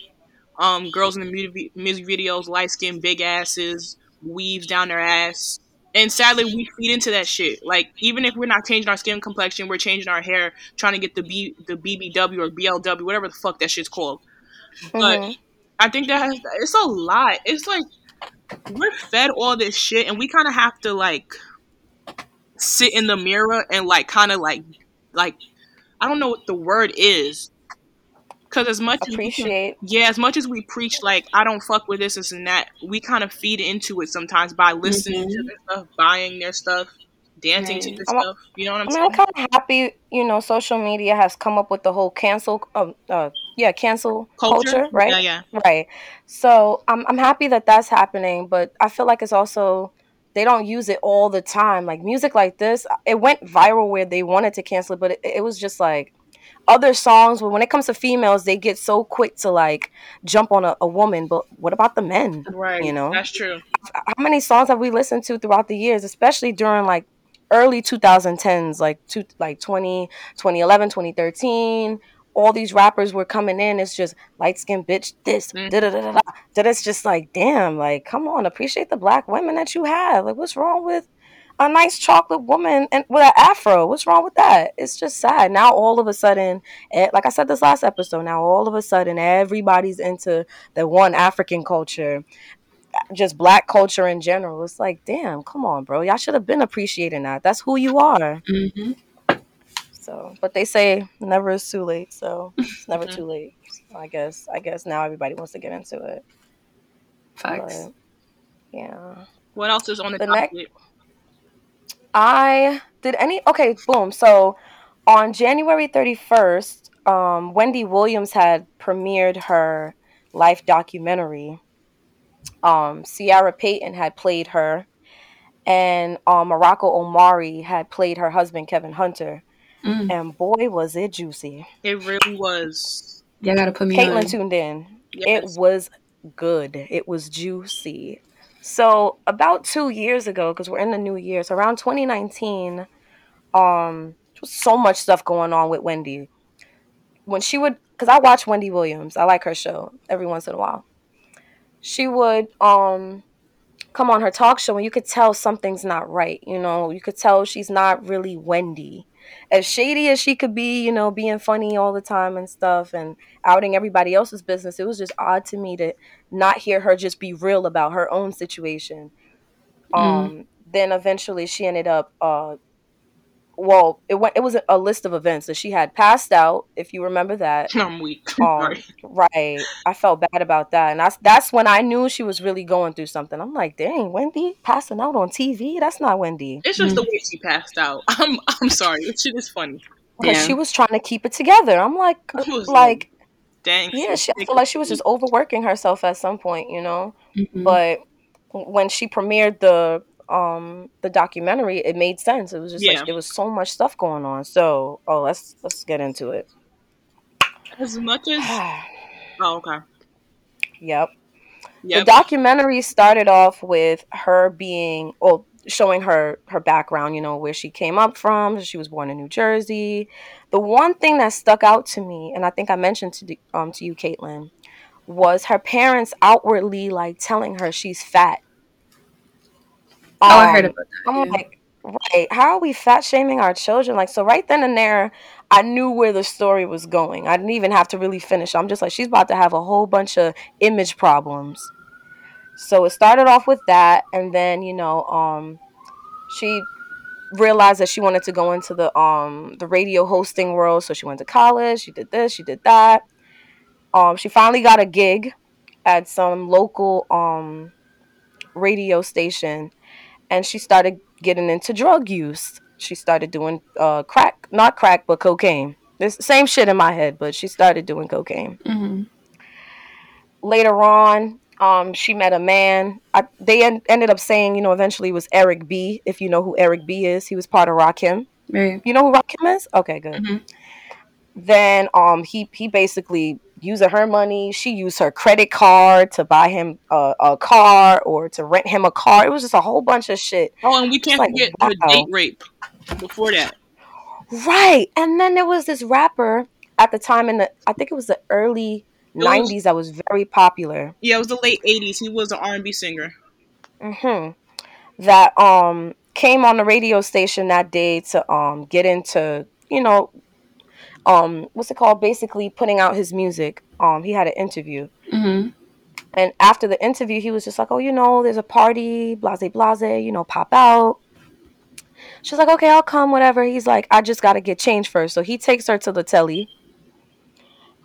um, girls in the music videos, light skin, big asses, weaves down their ass. And sadly, we feed into that shit. Like, even if we're not changing our skin complexion, we're changing our hair, trying to get the B, the B B W or B L W, whatever the fuck that shit's called. Mm-hmm. But I think that has, it's a lot. It's like, we're fed all this shit, and we kind of have to, like, sit in the mirror and, like, kind of, like, like, I don't know what the word is. Because as much Appreciate. as we can, yeah, as much as we preach, like, I don't fuck with this, this, and that, we kind of feed into it sometimes by listening mm-hmm. to their stuff, buying their stuff, dancing right. to their I'm, stuff. You know what I'm I mean, saying? I'm kind of happy, you know, social media has come up with the whole cancel, uh, uh, yeah, cancel culture, culture right? Yeah, yeah. Right. So I'm I'm happy that that's happening, but I feel like it's also, they don't use it all the time. Like, music like this, it went viral where they wanted to cancel it, but it, it was just like, other songs, when it comes to females, they get so quick to like jump on a, a woman, but what about the men? Right, you know, that's true. How many songs have we listened to throughout the years, especially during like early twenty tens, like two, like twenty, twenty eleven, twenty thirteen? All these rappers were coming in. It's just light skinned bitch, this, da da da da. That it's just like, damn, like come on, appreciate the black women that you have. Like, what's wrong with a nice chocolate woman and with an afro? What's wrong with that? It's just sad. Now all of a sudden, like I said this last episode, now all of a sudden everybody's into the one African culture, just black culture in general. It's like, damn, come on, bro. Y'all should have been appreciating that. That's who you are. Mm-hmm. So, but they say never is too late. So it's never mm-hmm. too late. So I guess, I guess now everybody wants to get into it. Facts. But, yeah. What else is on the, the topic? Next- I did any okay boom so on January thirty-first um Wendy Williams had premiered her life documentary. um Ciara Payton had played her, and um Morocco Omari had played her husband Kevin Hunter. Mm. And boy was it juicy. It really was. You gotta put me Caitlin on. Tuned in. Yes. It was good. It was juicy. So about two years ago, because we're in the new year, so around twenty nineteen, um, there was so much stuff going on with Wendy. When she would, because I watch Wendy Williams, I like her show every once in a while. She would um, come on her talk show, and you could tell something's not right. You know, you could tell she's not really Wendy. As shady as she could be, you know, being funny all the time and stuff, and outing everybody else's business, it was just odd to me to not hear her just be real about her own situation. Mm. Um, then eventually she ended up, uh, well, it went. It was a list of events that she had passed out, if you remember that. I'm weak. Um, right. I felt bad about that. And I, that's when I knew she was really going through something. I'm like, dang, Wendy passing out on T V? That's not Wendy. It's just mm. the way she passed out. I'm I'm sorry. This shit is funny. Because yeah. she was trying to keep it together. I'm like, like, like dang. Yeah, she, I feel like she was just overworking herself at some point, you know? Mm-hmm. But when she premiered the... Um, the documentary, it made sense. It was just yeah. like there was so much stuff going on. So, oh, let's let's get into it. As much as oh, okay, yep. yep. The documentary started off with her being, oh, showing her her background. You know, where she came up from. She was born in New Jersey. The one thing that stuck out to me, and I think I mentioned to the, um to you, Caitlin, was her parents outwardly like telling her she's fat. Um, oh, I heard about that. I'm yeah. like, right, how are we fat shaming our children? Like, so right then and there, I knew where the story was going. I didn't even have to really finish. I'm just like, she's about to have a whole bunch of image problems. So it started off with that. And then, you know, um, she realized that she wanted to go into the um, the radio hosting world. So she went to college. She did this. She did that. Um, she finally got a gig at some local um, radio station. And she started getting into drug use. She started doing uh, crack, not crack, but cocaine. This same shit in my head, but she started doing cocaine. Mm-hmm. Later on, um, she met a man. I, they en- ended up saying, you know, eventually it was Eric B. If you know who Eric B is, he was part of Rakim. Right. You know who Rakim is? Okay, good. Mm-hmm. Then um, he he basically used her money. She used her credit card to buy him a, a car or to rent him a car. It was just a whole bunch of shit. Oh, and we can't like, forget wow. the date rape before that. Right. And then there was this rapper at the time in the, I think it was the early was, nineties that was very popular. Yeah, it was the late eighties. He was an R and B singer. Mm-hmm. That um came on the radio station that day to um get into, you know, um what's it called? Basically putting out his music. Um, he had an interview. Mm-hmm. And after the interview, he was just like, oh, you know, there's a party, blase, blase, you know, pop out. She's like, okay, I'll come, whatever. He's like, I just got to get changed first. So he takes her to the telly.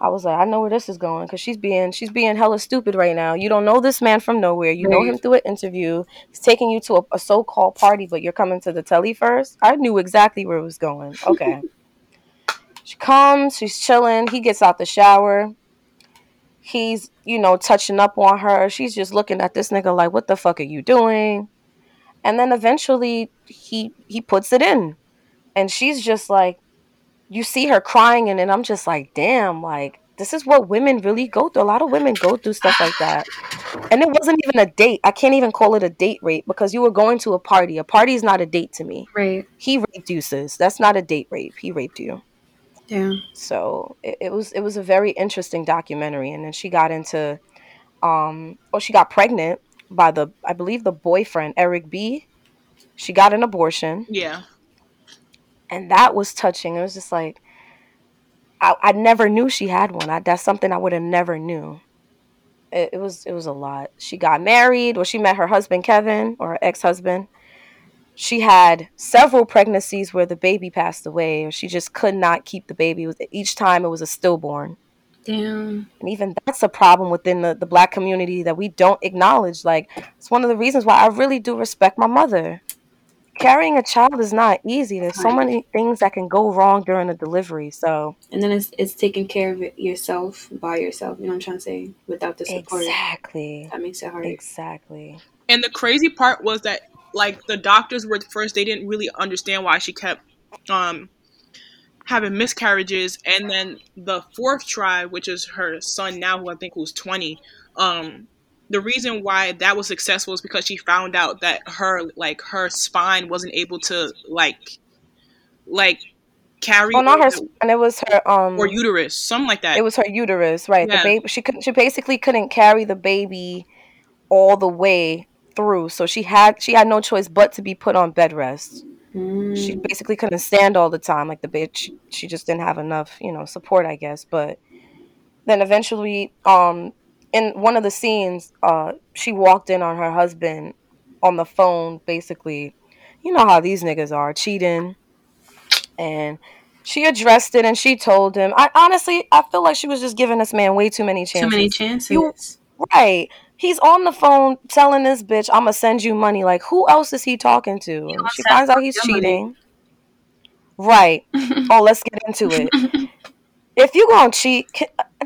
I was like, I know where this is going because she's being she's being hella stupid right now. You don't know this man from nowhere. You know him through an interview. He's taking you to a, a so-called party, but you're coming to the telly first. I knew exactly where it was going. Okay. She comes. She's chilling. He gets out the shower. He's, you know, touching up on her. She's just looking at this nigga like, what the fuck are you doing? And then eventually he he puts it in. And she's just like, you see her crying. And then I'm just like, damn, like, this is what women really go through. A lot of women go through stuff like that. And it wasn't even a date. I can't even call it a date rape because you were going to a party. A party is not a date to me. Right. He raped you, sis. That's not a date rape. He raped you. Yeah. So it, it was it was a very interesting documentary. And then she got into, um, oh, she got pregnant by the, I believe the boyfriend, Eric B. She got an abortion. Yeah. And that was touching. It was just like, I, I never knew she had one. I, that's something I would have never knew. It, it was it was a lot. She got married, or she met her husband, Kevin, or her ex-husband. She had several pregnancies where the baby passed away, or she just could not keep the baby. Was, each time it was a stillborn. Damn. And even that's a problem within the, the black community that we don't acknowledge. Like, it's one of the reasons why I really do respect my mother. Carrying a child is not easy. There's so many things that can go wrong during a delivery. So, and then it's it's taking care of it yourself by yourself. You know what I'm trying to say? Without the support. Exactly. That makes it hard. Exactly. And the crazy part was that, like, the doctors were at first, they didn't really understand why she kept um, having miscarriages. And then the fourth try, which is her son now, who I think was twenty, um, the reason why that was successful is because she found out that her, like, her spine wasn't able to, like, like carry. Oh, not her spine. It was her um or uterus, something like that. It was her uterus, right? Yeah. The baby. She couldn't. She basically couldn't carry the baby all the way through. So she had she had no choice but to be put on bed rest. Mm. She basically couldn't stand all the time. Like the baby, she, she just didn't have enough, you know, support, I guess. But then eventually, um. in one of the scenes, uh, she walked in on her husband on the phone, basically. You know how these niggas are, cheating. And she addressed it and she told him. I honestly, I feel like she was just giving this man way too many chances. Too many chances. You, right. He's on the phone telling this bitch, I'm going to send you money. Like, who else is he talking to? He she finds out he's cheating. Money. Right. Oh, let's get into it. If you gonna cheat,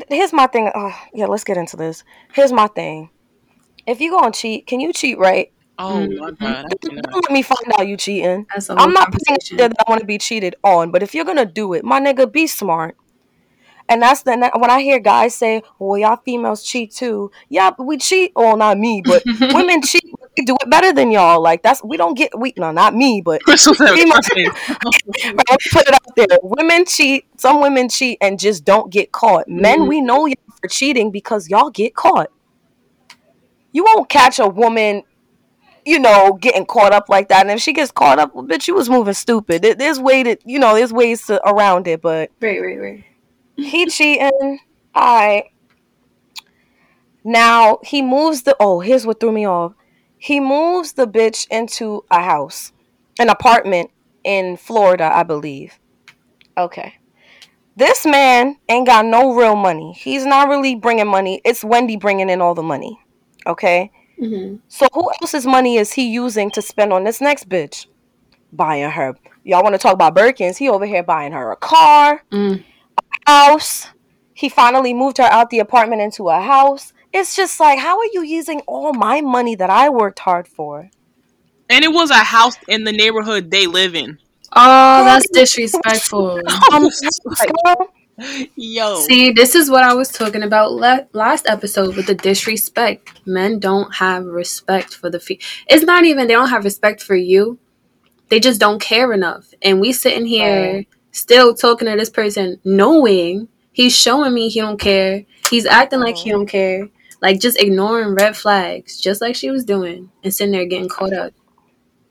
here's my thing. Oh, yeah, let's get into this. Here's my thing. If you gonna cheat, can you cheat right? Oh my God! Don't, don't let me find out you cheating. I'm not putting shit that I want to be cheated on, but if you're gonna do it, my nigga, be smart. And that's the when I hear guys say, "Well, y'all females cheat too." Yeah, but we cheat. Oh, not me, but women cheat. We do it better than y'all. Like that's we don't get we no not me, but Crystal said, females, right, put it out there. Women cheat. Some women cheat and just don't get caught. Men, mm-hmm. we know y'all for cheating because y'all get caught. You won't catch a woman, you know, getting caught up like that. And if she gets caught up, well, bitch, you was moving stupid. There's way to you know, there's ways to around it, but right, right, right. He cheating. I now he moves the oh, here's what threw me off. He moves the bitch into a house, an apartment in Florida, I believe. Okay. This man ain't got no real money. He's not really bringing money. It's Wendy bringing in all the money. Okay? Mm-hmm. So who else's money is he using to spend on this next bitch? Buying her. Y'all want to talk about Birkins? He over here buying her a car, mm. a house. He finally moved her out the apartment into a house. It's just like, how are you using all my money that I worked hard for? And it was a house in the neighborhood they live in. Oh, that's disrespectful. um, Yo. See, this is what I was talking about le- last episode with the disrespect. Men don't have respect for the fe- It's not even they don't have respect for you. They just don't care enough. And we sitting here right. still talking to this person knowing he's showing me he don't care. He's acting like he don't care. Like, just ignoring red flags, just like she was doing, and sitting there getting caught up.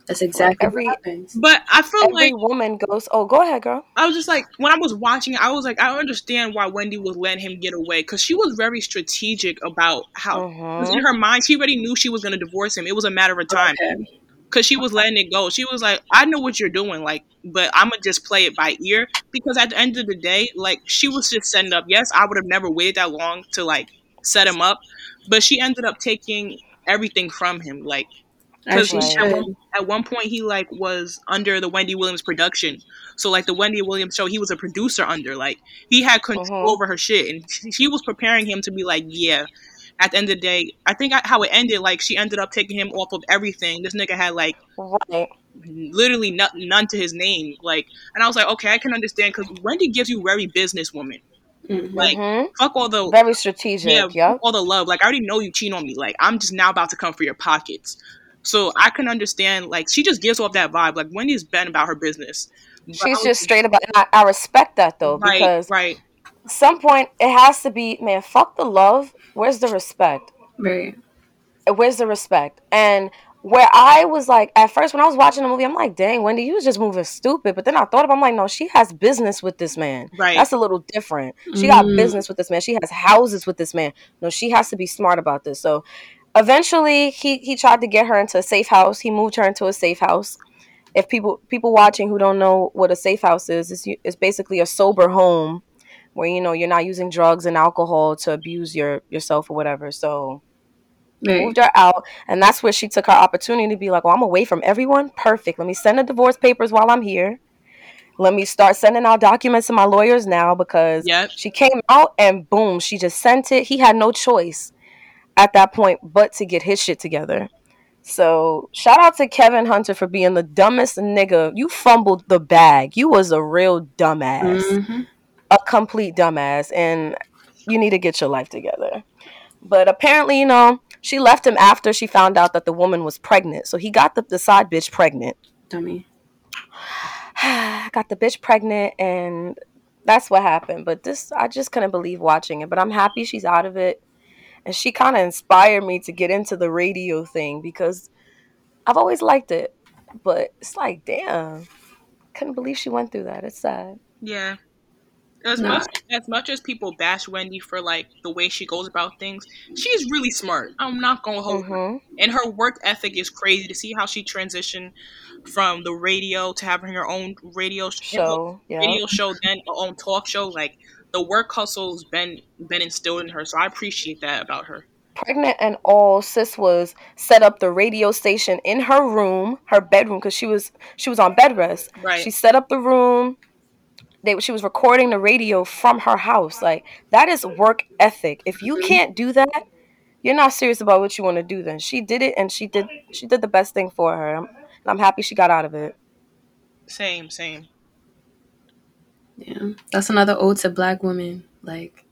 That's exactly every, what happens. But I feel every like... Every woman goes... Oh, go ahead, girl. I was just like... When I was watching it, I was like, I understand why Wendy was letting him get away. Because she was very strategic about how... Uh-huh. In her mind, she already knew she was going to divorce him. It was a matter of time. Because okay. she was letting it go. She was like, I know what you're doing, like, but I'm going to just play it by ear. Because at the end of the day, like, she was just setting up... Yes, I would have never waited that long to, like, set him up. But she ended up taking everything from him, like... Because at one, at one point he like was under the Wendy Williams production, so like the Wendy Williams show he was a producer under, like he had control uh-huh. over her shit, and she was preparing him to be like, yeah. At the end of the day, I think I, how it ended, like she ended up taking him off of everything. This nigga had like right. literally no, none to his name, like, and I was like, okay, I can understand because Wendy gives you very businesswoman. Mm-hmm. Like, fuck all the... Very strategic, yeah. yeah. All the love, like I already know you cheat on me, like I'm just now about to come for your pockets. So I can understand, like, she just gives off that vibe. Like, Wendy's been about her business. But She's was, just straight about it. And I, I respect that, though, right, because right. at some point it has to be, man, fuck the love. Where's the respect? Right. Where's the respect? And where I was like, at first, when I was watching the movie, I'm like, dang, Wendy, you was just moving stupid. But then I thought about it, I'm like, no, she has business with this man. Right. That's a little different. She mm. got business with this man. She has houses with this man. No, she has to be smart about this. So... Eventually, he, he tried to get her into a safe house. He moved her into a safe house. If people people watching who don't know what a safe house is, it's, it's basically a sober home where, you know, you're not using drugs and alcohol to abuse your yourself or whatever. So he right. moved her out. And that's where she took her opportunity to be like, well, I'm away from everyone. Perfect. Let me send the divorce papers while I'm here. Let me start sending out documents to my lawyers now because yep. she came out and boom, she just sent it. He had no choice at that point but to get his shit together. So shout out to Kevin Hunter for being the dumbest nigga. You fumbled the bag. You was a real dumbass. Mm-hmm. A complete dumbass. And you need to get your life together. But apparently, you know, she left him after she found out that the woman was pregnant. So he got the, the side bitch pregnant. Dummy. Got the bitch pregnant and that's what happened. But this, I just couldn't believe watching it. But I'm happy she's out of it. And she kind of inspired me to get into the radio thing because I've always liked it. But it's like, damn, couldn't believe she went through that. It's sad. Yeah. As, nah. much, as much as people bash Wendy for, like, the way she goes about things, she's really smart. I'm not going to hold mm-hmm. her. And her work ethic is crazy to see how she transitioned from the radio to having her own radio show, yeah. radio show, then her own talk show, like... The work hustle's been been instilled in her, so I appreciate that about her. Pregnant and all, sis was set up the radio station in her room, her bedroom, because she was she was on bed rest. Right. She set up the room. They she was recording the radio from her house. Like that is work ethic. If you can't do that, you're not serious about what you want to do. Then she did it, and she did she did the best thing for her. I'm, I'm happy she got out of it. Same, same. Yeah, that's another ode to black women. Like,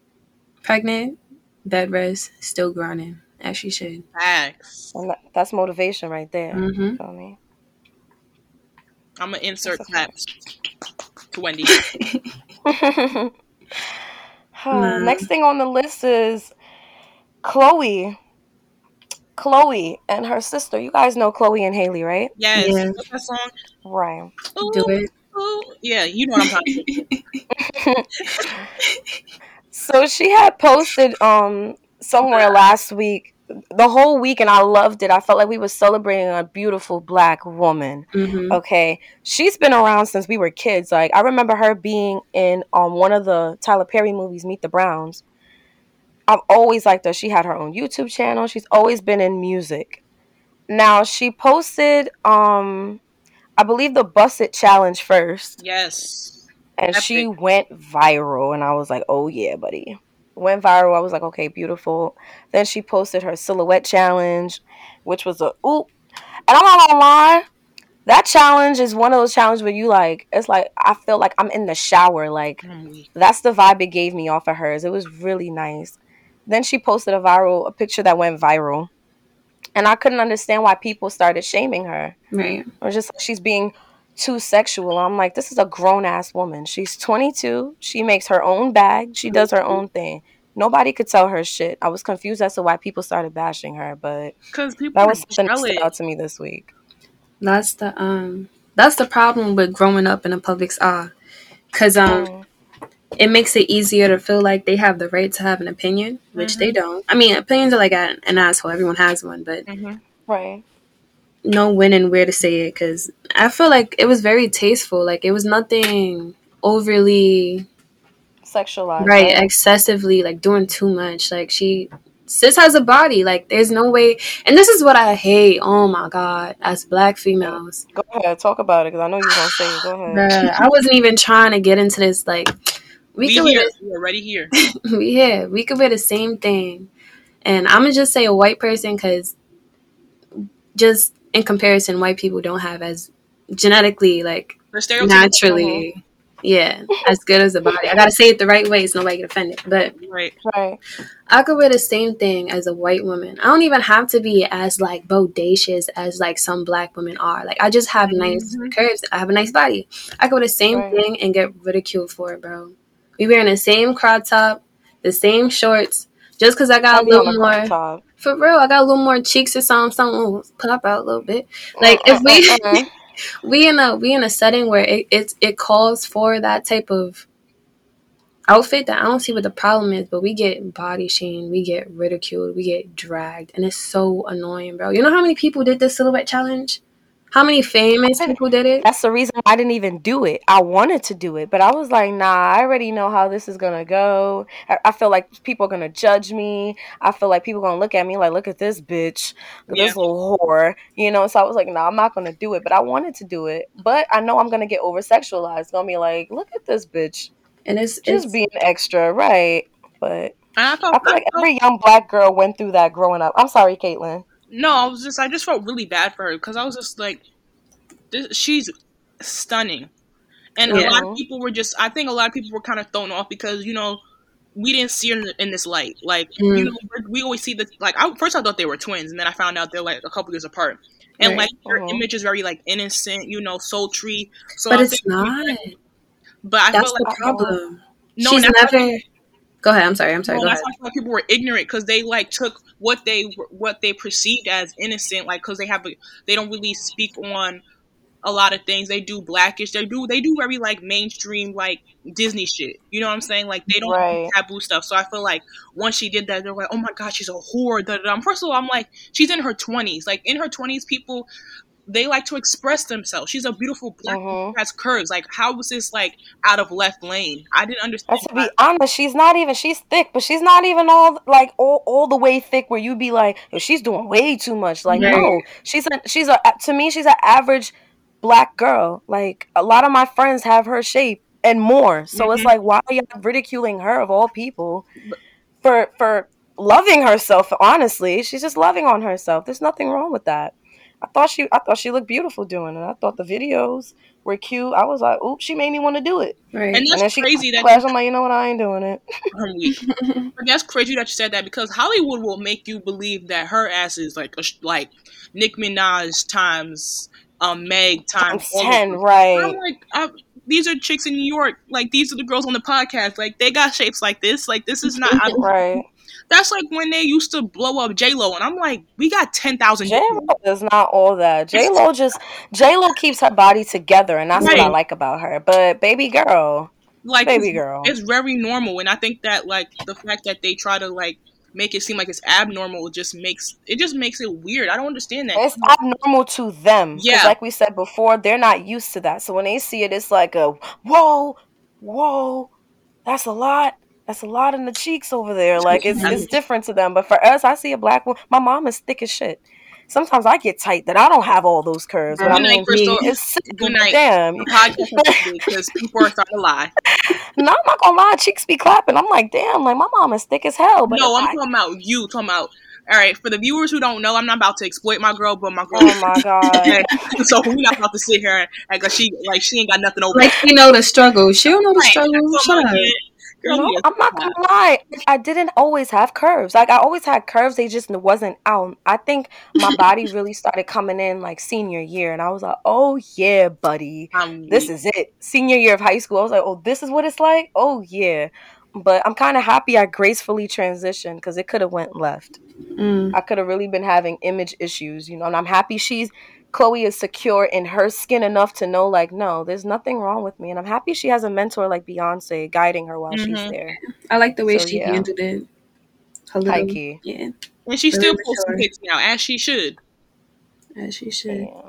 pregnant, bed rest, still grinding, as she should. Facts. That's motivation right there. Mm-hmm. You feel me? I'm going to insert claps to Wendy. huh, nah. Next thing on the list is Chloe. Chloe and her sister. You guys know Chloe and Haley, right? Yes. yes. What's that song? Right. Ooh. Do it. Yeah, you know what I'm talking about. So she had posted um somewhere last week, the whole week, and I loved it. I felt like we were celebrating a beautiful black woman. Mm-hmm. Okay, she's been around since we were kids. Like I remember her being in um one of the Tyler Perry movies, Meet the Browns. I've always liked her. She had her own YouTube channel. She's always been in music. Now she posted um. I believe the Bust It Challenge first. Yes. And Epic. She went viral. And I was like, oh, yeah, buddy. Went viral. I was like, okay, beautiful. Then she posted her Silhouette Challenge, which was a oop. And I'm not gonna lie. That challenge is one of those challenges where you like, it's like, I feel like I'm in the shower. Like, mm. that's the vibe it gave me off of hers. It was really nice. Then she posted a viral, a picture that went viral. And I couldn't understand why people started shaming her. Right. Or just like she's being too sexual. I'm like, this is a grown-ass woman. She's twenty-two. She makes her own bag. She does her own thing. Nobody could tell her shit. I was confused as to why people started bashing her, but that was something that stood out to me this week. That's the um, that's the problem with growing up in the public's eye, because um, mm. it makes it easier to feel like they have the right to have an opinion, which mm-hmm. they don't. I mean, opinions are like an, an asshole. Everyone has one, but mm-hmm. right. know when and where to say it, because I feel like it was very tasteful. Like, it was nothing overly sexualized, right, right? Excessively, like doing too much. Like, she, sis has a body. Like, there's no way. And this is what I hate. Oh my God, as Black females. Go ahead, talk about it, because I know you're gonna say it. Go ahead. Bruh, I wasn't even trying to get into this. Like, we, we could here. We're already here. we here. We could wear the same thing, and I'm gonna just say a white person, because just in comparison, white people don't have as genetically, like, naturally, uh-huh. yeah, as good as a body. I gotta say it the right way so nobody get offended. But right. Right. I could wear the same thing as a white woman. I don't even have to be as, like, bodacious as, like, some Black women are. Like, I just have nice mm-hmm. curves. I have a nice body. I could wear the same right. thing and get ridiculed for it, bro. We wearing the same crop top, the same shorts, just because I got I a little more... Top. For real, I got a little more cheeks or something. Something will pop out a little bit. Like, if we mm-hmm. we in a we in a setting where it, it it calls for that type of outfit, that I don't see what the problem is. But we get body shamed, we get ridiculed, we get dragged, and it's so annoying, bro. You know how many people did this silhouette challenge? How many famous people did it? That's the reason I didn't even do it. I wanted to do it, but I was like, nah, I already know how this is going to go. I-, I feel like people are going to judge me. I feel like people are going to look at me like, look at this bitch, yeah. this little whore, you know? So I was like, nah, I'm not going to do it, but I wanted to do it. But I know I'm going to get over-sexualized. It's going to be like, look at this bitch. And it's just it's- being extra, right? But I, thought, I feel I like thought- every young Black girl went through that growing up. I'm sorry, Caitlin. No, I was just, I just felt really bad for her, because I was just like, this, she's stunning. And yeah. a lot of people were just, I think a lot of people were kind of thrown off because, you know, we didn't see her in, in this light. Like, mm. you know, we always see the, like, I, first I thought they were twins, and then I found out they're, like, a couple years apart. And, right. like, her uh-huh. image is very, like, innocent, you know, sultry. So but I'm it's not. Like, but I That's feel like the problem. No, she's never. Like, Go ahead. I'm sorry. I'm sorry. Well, that's why I feel like people were ignorant, because they like took what they what they perceived as innocent, like, because they have a, they don't really speak on a lot of things. They do Blackish. They do they do very like mainstream, like Disney shit. You know what I'm saying? Like, they don't right. do taboo stuff. So I feel like once she did that, they're like, oh my God, she's a whore. Da, da, da. First of all, I'm like, she's in her twenties. Like, in her twenties, people, they like to express themselves. She's a beautiful Black mm-hmm. who has curves. Like, how was this, like, out of left lane? I didn't understand. And to be honest, she's not even, she's thick, but she's not even all, like, all, all the way thick where you'd be like, oh, she's doing way too much. Like, right. no. She's a, she's a, to me, she's an average Black girl. Like, a lot of my friends have her shape and more. So mm-hmm. it's like, why are y'all ridiculing her of all people for, for loving herself? Honestly, she's just loving on herself. There's nothing wrong with that. I thought she, I thought she looked beautiful doing it. I thought the videos were cute. I was like, "Oops, she made me want to do it." Right. And that's and she crazy. That class, I'm like, you know what? I ain't doing it. I'm weak. That's crazy that you said that, because Hollywood will make you believe that her ass is like, a, like Nicki Minaj times um, Meg times ten. Right. I'm like, I'm, these are chicks in New York. Like, these are the girls on the podcast. Like, they got shapes like this. Like, this is not I, right. That's like when they used to blow up J-Lo, and I'm like, we got ten thousand. J-Lo is not all that. J-Lo just, J-Lo keeps her body together, and that's right. what I like about her. But baby girl, like baby it's, girl, it's very normal, and I think that, like, the fact that they try to, like, make it seem like it's abnormal just makes it just makes it weird. I don't understand that. It's abnormal to them. Yeah, like we said before, they're not used to that. So when they see it, it's like a whoa, whoa, that's a lot. That's a lot in the cheeks over there. Like, it's it's different to them. But for us, I see a Black woman. My mom is thick as shit. Sometimes I get tight that I don't have all those curves. Good night, Crystal. Good night. Damn. Because people are starting to lie. No, I'm not going to lie. Cheeks be clapping. I'm like, damn, like, my mom is thick as hell. But no, I'm I- talking about you. Talking about. All right, for the viewers who don't know, I'm not about to exploit my girl, but my girl. Oh my God! So we're not about to sit here and act like she like she ain't got nothing over. Like, you know the struggle. She don't know the struggle. Shut up. No, I'm not gonna lie. I didn't always have curves. Like, I always had curves. They just wasn't out. I think my body really started coming in like senior year. And I was like, oh, yeah, buddy. Um, this is it. Senior year of high school. I was like, oh, this is what it's like? Oh, yeah. But I'm kind of happy I gracefully transitioned because it could have went left. Mm. I could have really been having image issues, you know, and I'm happy she's Chloe is secure in her skin enough to know, like, no, there's nothing wrong with me. And I'm happy she has a mentor like Beyonce guiding her while mm-hmm. she's there. I like the way so, she yeah. handled it. Her little, Hikey. Yeah. And she really still posts sure. pics now, as she should. As she should. Yeah.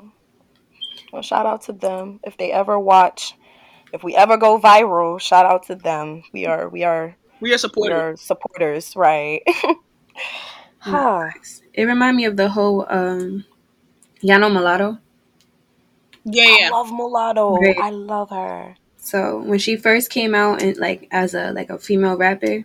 Well, shout out to them. If they ever watch, if we ever go viral, shout out to them. We are, we are, we are supporters. We are supporters, right? Huh. It reminded me of the whole, um, y'all know Mulatto? Yeah, yeah. I love Mulatto. Right. I love her. So when she first came out and like as a like a female rapper,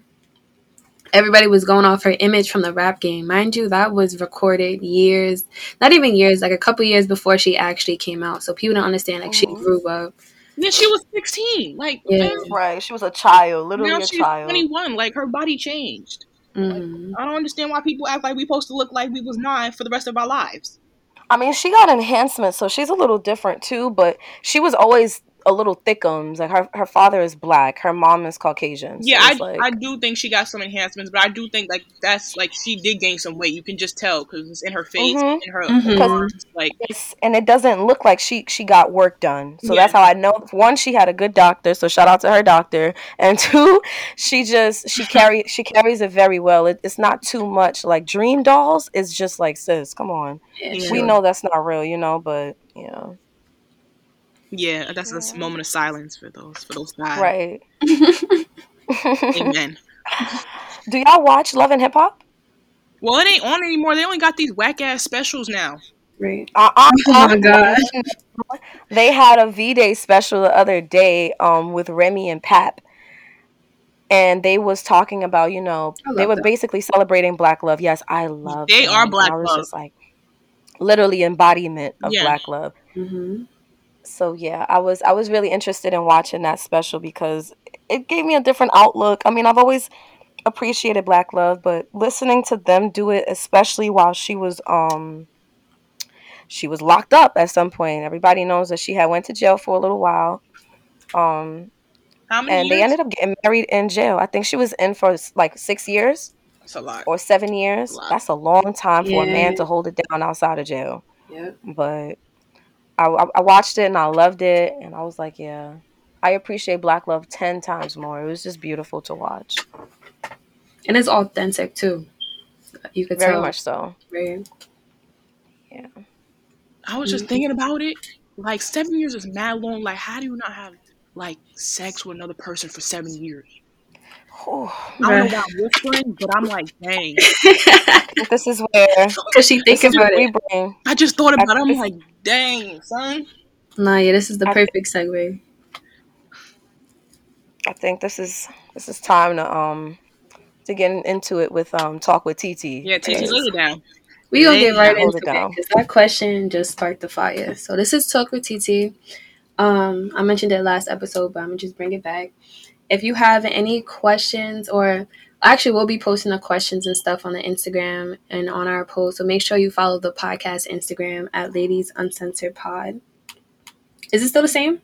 everybody was going off her image from the rap game. Mind you, that was recorded years, not even years, like a couple years before she actually came out. So people don't understand, like mm-hmm. she grew up. Yeah, she was sixteen. Like yeah. right. She was a child, literally now a she's child. twenty-one. Like, her body changed. Mm-hmm. Like, I don't understand why people act like we supposed to look like we was nine for the rest of our lives. I mean, she got enhancements, so she's a little different, too, but she was always a little thickums. Like, her, her father is black. Her mom is Caucasian. So yeah, I, like... I do think she got some enhancements, but I do think, like, that's, like, she did gain some weight. You can just tell, because it's in her face, mm-hmm. in her mm-hmm. arms, like... It's, and it doesn't look like she, she got work done. So yeah. that's how I know. One, she had a good doctor, so shout out to her doctor. And two, she just, she, carry, she carries it very well. It, it's not too much, like, dream dolls. It's just like, sis, come on. Yeah. We know that's not real, you know, but, you know. Yeah, that's a yeah. moment of silence for those for those guys. Right. Amen. Do y'all watch Love and Hip Hop? Well, it ain't on anymore. They only got these whack ass specials now. Right. Uh, uh, oh my god. They had a V-Day special the other day um, with Remy and Pap. And they was talking about, you know, they were that. basically celebrating black love. Yes, I love They them. are black love. I was love. just like literally embodiment of yeah. black love. Mm-hmm. So yeah, I was I was really interested in watching that special because it gave me a different outlook. I mean, I've always appreciated black love, but listening to them do it, especially while she was um she was locked up at some point. Everybody knows that she had went to jail for a little while. Um How many and years? They ended up getting married in jail. I think she was in for like six years. That's a lot. Or seven years. That's a, That's a long time for yeah. a man to hold it down outside of jail. Yeah. But I, I watched it and I loved it and I was like, yeah, I appreciate black love ten times more. It was just beautiful to watch, and it's authentic too. You could very tell. much so. Right. Yeah. I was just thinking about it. Like, seven years is mad long. Like, how do you not have like sex with another person for seven years? Oh, I don't know about whispering, but I'm like, dang. This is where because she thinks about it. Bring. I just thought about I, it. I'm like, dang, son. Nah, yeah, this is the I perfect th- segue. I think this is this is time to um to get into it with um talk with T T. Yeah, T T, hold it down. We gonna get right into it because that question just sparked the fire. So this is talk with T T. Um, I mentioned it last episode, but I'm gonna just bring it back. If you have any questions, or actually we'll be posting the questions and stuff on the Instagram and on our post. So make sure you follow the podcast Instagram at Ladies Uncensored Pod. Is it still the same?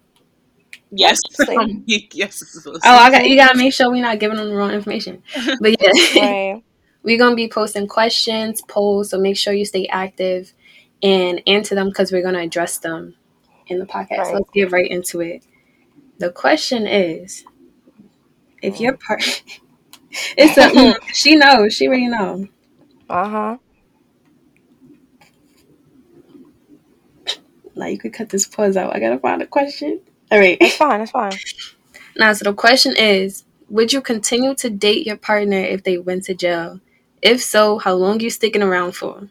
Yes. The same. Yes. It's still the same. Oh, I got, you got to make sure we're not giving them the wrong information. But yeah, right. We're going to be posting questions, polls. So make sure you stay active and answer them because we're going to address them in the podcast. Right. So let's get right into it. The question is... If your partner, it's a she knows she already know. Uh huh. Like, you could cut this pause out. I gotta find a question. All right, it's fine. It's fine. Now, so the question is: would you continue to date your partner if they went to jail? If so, how long you sticking around for?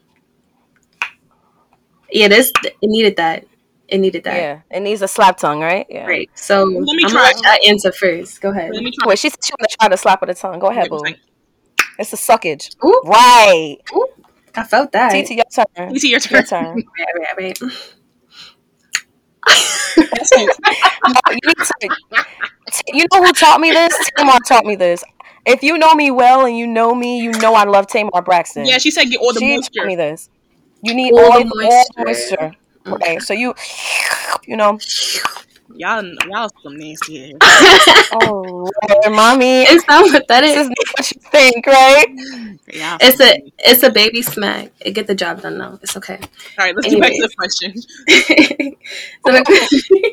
Yeah, this it needed that. It needed that. Yeah, it needs a slap tongue, right? Yeah. Right. So let me I'm try. Gonna let answer first. Go ahead. Let me try. Wait, she's she gonna try to slap with a tongue. Go ahead, boo. It's a suckage. Ooh. Right. Ooh. I felt that. T T, your turn. T T, your turn. Your turn. Right, right, right. You need to, you know who taught me this? Tamar taught me this. If you know me well and you know me, you know I love Tamar Braxton. Yeah, she said get all the she moisture. She taught me this. You need all, all the moisture. moisture. Okay. okay, so you, you know. Y'all, y'all some nasty here. Oh, mommy. It's not what that is. It's not what you think, right? Yeah. It's a, it's a baby smack. It get the job done, though. It's okay. All right, let's Anyways. get back to the question. So the question,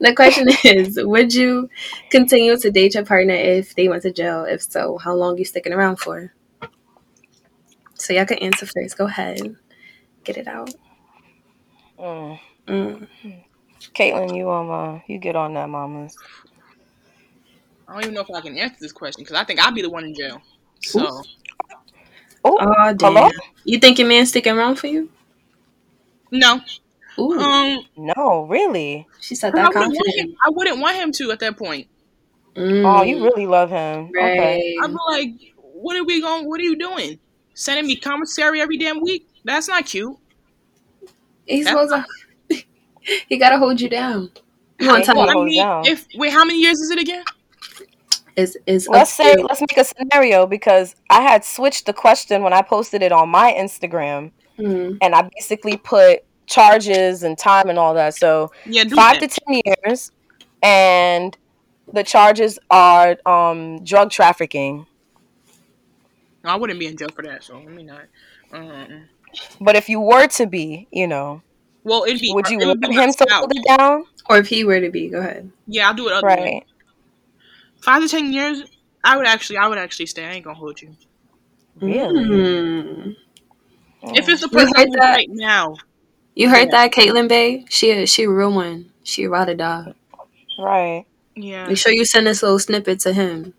the question is, would you continue to date your partner if they went to jail? If so, how long are you sticking around for? So y'all can answer first. Go ahead. Get it out. Mm. Mm. Caitlin, you um, uh, you get on that, mamas. I don't even know if I can answer this question because I think I'll be the one in jail. So, oh, uh, hello. You think your man's sticking around for you? No. Ooh. Um, no, really. She said that. I wouldn't, him, I wouldn't want him to at that point. Mm. Oh, you really love him, right? Okay. I'm like, what are we going? What are you doing? Sending me commissary every damn week? That's not cute. He's supposed to. He gotta hold you down. You want to tell me? I mean, down. If wait, how many years is it again? Is is let's say let's make a scenario because I had switched the question when I posted it on my Instagram, mm-hmm. and I basically put charges and time and all that. So yeah, five that. to ten years, and the charges are um, drug trafficking. No, I wouldn't be in jail for that, so let me not. Mm-hmm. But if you were to be, you know. Well, it'd be. Would you want him to hold it down, or if he were to be? Go ahead. Yeah, I'll do it. Other right. Way. Five to ten years. I would actually. I would actually stay. I ain't gonna hold you. Really? Mm. Mm. If it's the person who's right now. You heard yeah. that, Caitlin Bay? She she a real one. She a rotted dog. Right. Yeah. Make sure you send this little snippet to him.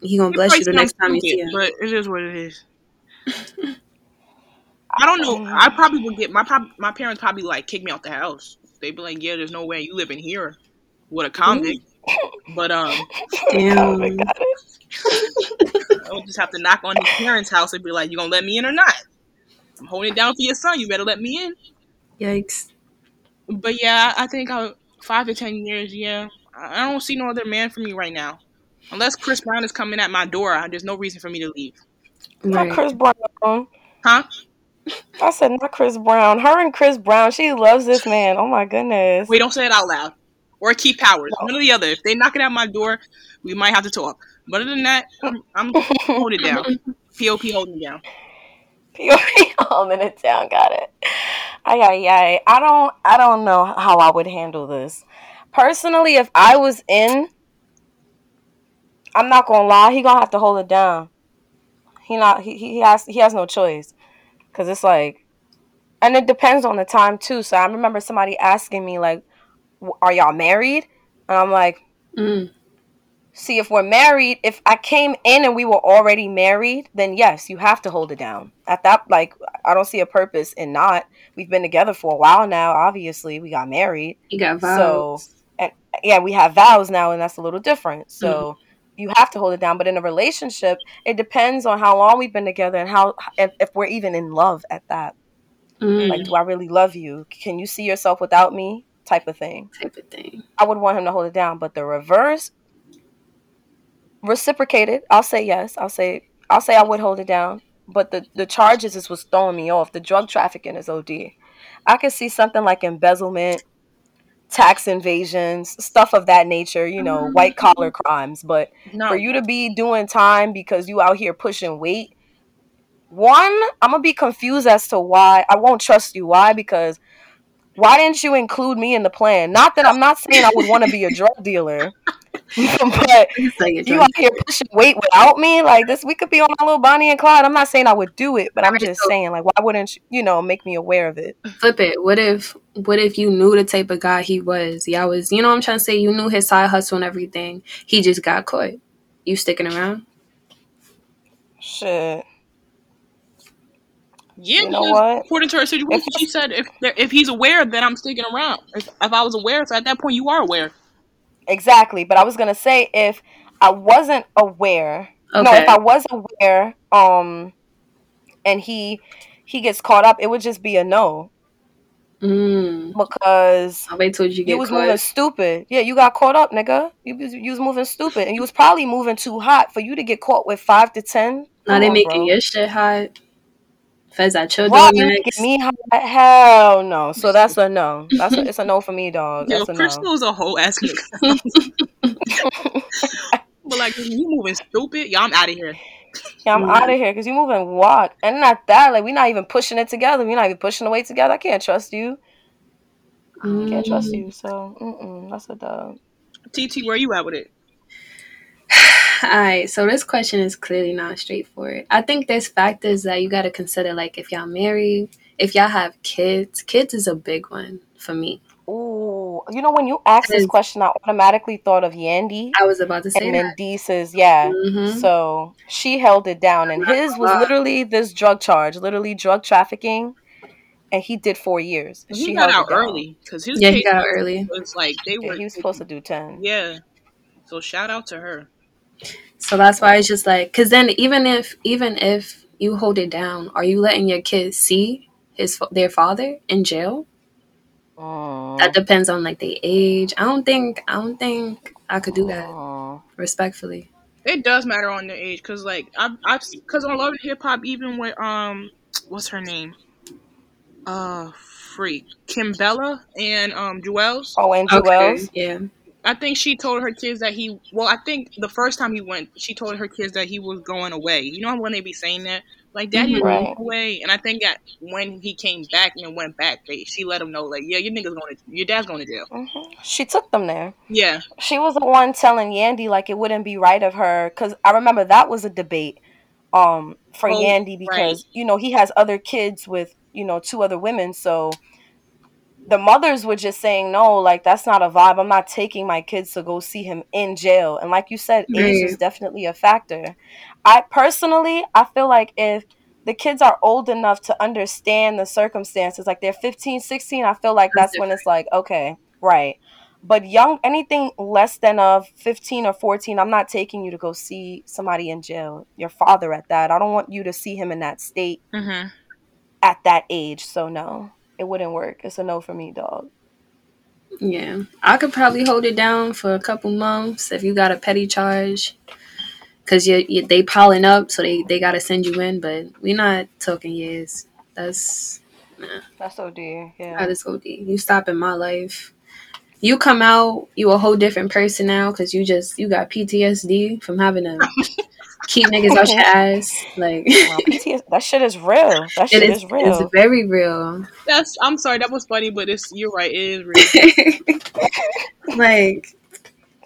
He gonna it bless you the next time you see him. But it is what it is. I don't know. I probably would get my pop, my parents probably like kick me out the house. They'd be like, "Yeah, there's no way you live in here with a convict." But um, damn. Oh my God. I would just have to knock on his parents' house and be like, "You gonna let me in or not? I'm holding it down for your son. You better let me in." Yikes. But yeah, I think I five to ten years. Yeah, I don't see no other man for me right now, unless Chris Brown is coming at my door. There's no reason for me to leave. Right. Not Chris Brown, huh? I said not Chris Brown. Her and Chris Brown, she loves this man. Oh my goodness. Wait, don't say it out loud. Or Keith Powers. No. One or the other. If they knock it at my door, we might have to talk. But other than that, I'm, I'm holding it down. P O P holding it down. P O P holding it down. Got it. Ay, ay, ay. I don't, I don't know how I would handle this. Personally, if I was in, I'm not going to lie, he going to have to hold it down. He not. He, he has. He has no choice. Because it's like, and it depends on the time, too. So I remember somebody asking me, like, are y'all married? And I'm like, mm. see, if we're married, if I came in and we were already married, then yes, you have to hold it down. At that, like, I don't see a purpose in not. We've been together for a while now. Obviously, we got married. You got vows. So, and, yeah, we have vows now, and that's a little different. So. Mm. You have to hold it down. But in a relationship, it depends on how long we've been together and how if, if we're even in love at that. Mm. Like, do I really love you? Can you see yourself without me? Type of thing. Type of thing. I would want him to hold it down. But the reverse, reciprocated. I'll say yes. I'll say I'll say I would hold it down. But the, the charges is what's throwing me off. The drug trafficking is O D. I could see something like embezzlement, tax invasions, stuff of that nature, you know, mm-hmm. white collar crimes. But no. for you to be doing time because you out here pushing weight, one, I'm going to be confused as to why. I won't trust you. Why? Because why didn't you include me in the plan? Not that I'm not saying I would want to be a drug dealer, but you out here pushing weight without me? Like this, we could be on my little Bonnie and Clyde. I'm not saying I would do it, but I'm just saying, like, why wouldn't you, you know, make me aware of it? Flip it. What if, what if you knew the type of guy he was? Y'all was, you know what I'm trying to say? You knew his side hustle and everything. He just got caught. You sticking around? Shit. Yeah, you know what? According to her situation, she said if if he's aware, then I'm sticking around. If, if I was aware, so at that point you are aware. Exactly, but I was gonna say if I wasn't aware, okay. no, if I was aware, um, and he he gets caught up, it would just be a no. Mm. Because I wait till you, get you was caught. moving stupid. Yeah, you got caught up, nigga. You, you was moving stupid, and you was probably moving too hot for you to get caught with five to ten. Now they on, making bro. your shit hot. Fez at children. Why you making me hot? Hell no. So that's a no. That's a, it's a no for me, dog. That's Yo, a Crystal's no. a whole ass nigga. But like, you moving stupid? Yeah, I'm out of here. Yeah, I'm mm. out of here because you move and walk, and not that. Like, we're not even pushing it together. We're not even pushing the weight together. I can't trust you. Mm. I can't trust you. So, mm-mm, that's a dog. T T, where you at with it? All right. So this question is clearly not straightforward. I think there's factors that you got to consider. Like, if y'all married, if y'all have kids, kids is a big one for me. Ooh, you know, when you asked this question, I automatically thought of Yandy. I was about to say and that. And then Dee says, yeah. Mm-hmm. So she held it down. And his was literally this drug charge, literally drug trafficking. And he did four years. He she got out early. Cause his yeah, he got out early. Was like, they yeah, were, he was supposed to do ten. Yeah. So shout out to her. So that's why it's just like, because then even if even if you hold it down, are you letting your kids see his their father in jail? Aww. That depends on like the age. I don't think I don't think I could do that. Aww. Respectfully, it does matter on the age, cause like I've I've cause on Love and Hip Hop, even with um what's her name, uh freak Kim Bella and um Juelz. Oh, and Juelz, okay. Yeah. I think she told her kids that he. Well, I think the first time he went, she told her kids that he was going away. You know when they be saying that, like, Daddy mm-hmm. right. went away. And I think that when he came back and went back, they, she let him know, like, yeah, your nigga's going to, your dad's going to jail. Mm-hmm. She took them there. Yeah, she was the one telling Yandy like it wouldn't be right of her, because I remember that was a debate, um, for oh, Yandy because right. you know he has other kids with you know two other women, so. The mothers were just saying, no, like, that's not a vibe. I'm not taking my kids to go see him in jail. And like you said, mm. age is definitely a factor. I personally, I feel like if the kids are old enough to understand the circumstances, like they're fifteen, sixteen, I feel like that's, that's when it's like, okay, right. But young, anything less than of fifteen or fourteen, I'm not taking you to go see somebody in jail, your father at that. I don't want you to see him in that state mm-hmm. at that age. So no. It wouldn't work. It's a no for me, dog. Yeah. I could probably hold it down for a couple months if you got a petty charge. Because you, you, they piling up, so they, they got to send you in. But we're not talking years. That's... Nah. That's O D. Yeah. That is O D. You stop in my life. You come out, you a whole different person now because you just... You got P T S D from having a... Keep niggas out your ass, like wow, P T S D, that shit is real. That shit is, is real. It's very real. That's. I'm sorry, that was funny, but it's. You're right. It is real. Like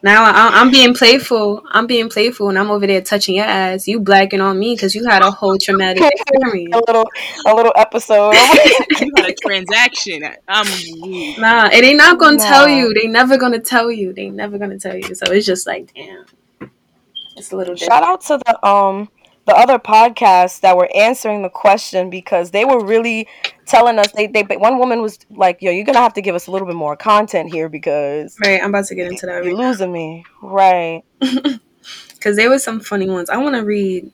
now, I, I'm being playful. I'm being playful, and I'm over there touching your ass. You blacking on me because you had a whole traumatic experience. a little, a little episode. You had a transaction. I'm nah, and they not gonna nah. tell you. They never gonna tell you. They never gonna tell you. So it's just like, damn. It's a little different. Shout out to the um the other podcasts that were answering the question, because they were really telling us they, they one woman was like, yo, you're gonna have to give us a little bit more content here because right I'm about to get into that you're right losing now. me right because there were some funny ones. I want to read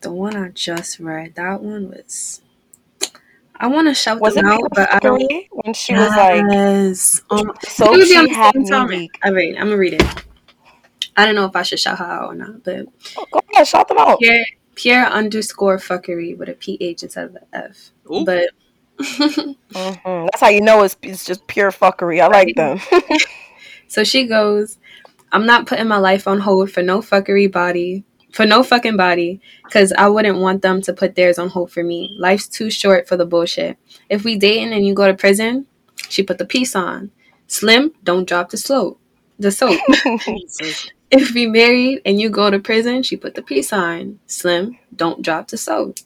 the one I just read. That one was I want to shout was them out, but I don't when she was yes. like um, so she, she had me weak. All right, I'm gonna read it. I don't know if I should shout her out or not, but... Oh, go ahead, shout them out. Pierre, Pierre underscore fuckery with a P H instead of an F. Ooh. But... mm-hmm. That's how you know it's, it's just pure fuckery. I like them. So she goes, I'm not putting my life on hold for no fuckery body, for no fucking body, because I wouldn't want them to put theirs on hold for me. Life's too short for the bullshit. If we dating and you go to prison, she put the peace on. Slim, don't drop the slope. The soap. If we married and you go to prison, she put the peace on. Slim, don't drop the soap.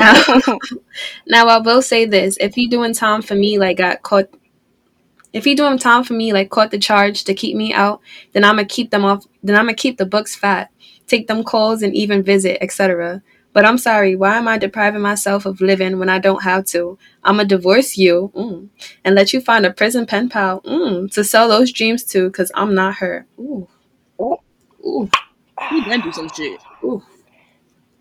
Now, now I will say this. If he doing time for me like got caught if he doing time for me like caught the charge to keep me out, then I'ma keep them off then I'ma keep the books fat, take them calls and even visit, et cetera. But I'm sorry, why am I depriving myself of living when I don't have to? I'ma divorce you mm, and let you find a prison pen pal mm, to sell those dreams to, because I'm not her. Ooh. Ooh. Ooh. You can do some shit. Ooh.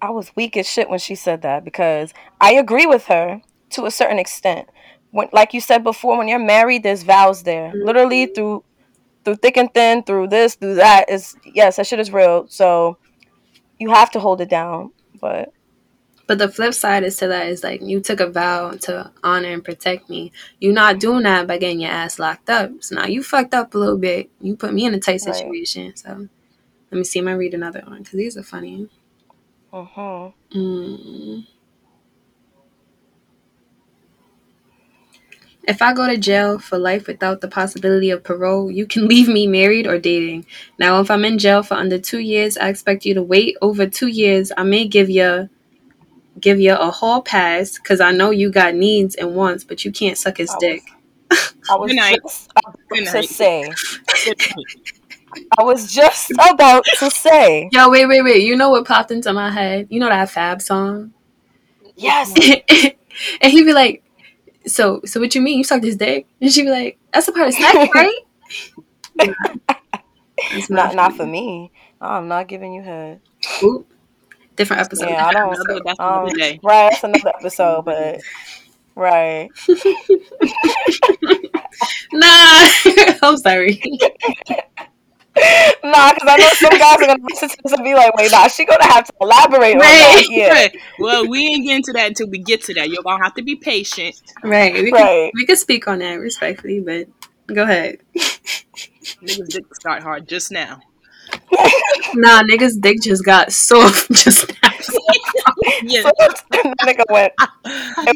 I was weak as shit when she said that, because I agree with her to a certain extent. when, like you said before, when you're married, there's vows there. Mm-hmm. Literally through through thick and thin, through this, through that. Is yes, that shit is real. So you have to hold it down. But but the flip side is to that is like you took a vow to honor and protect me. You're not doing that by getting your ass locked up. So now you fucked up a little bit. You put me in a tight right. situation. So let me see. Am I read another one? Because these are funny. Uh huh. Mm. If I go to jail for life without the possibility of parole, you can leave me married or dating. Now, if I'm in jail for under two years, I expect you to wait over two years. I may give you, give you a hall pass because I know you got needs and wants, but you can't suck his I dick. Was, I was just about to say. I was just about to say. Yo, wait, wait, wait. You know what popped into my head? You know that Fab song? Yes. And he'd be like, So, so what you mean? You sucked his dick? And she'd be like, that's a part of sex, right? Yeah. That's not, not for me. I'm not giving you head. Oop. Different episode. Yeah, I don't. Another, that's um, another day. Right, that's another episode, but... Right. Nah. I'm sorry. Nah, because I know some guys are going to listen to this and be like, wait, nah, she's going to have to elaborate right. on that. Yeah. Well, we ain't getting to that until we get to that. You're going to have to be patient. Right. We right. Can, we can speak on that respectfully, but go ahead. Niggas dick got hard just now. Nah, niggas dick just got soft just now. Yeah. So the nigga went. It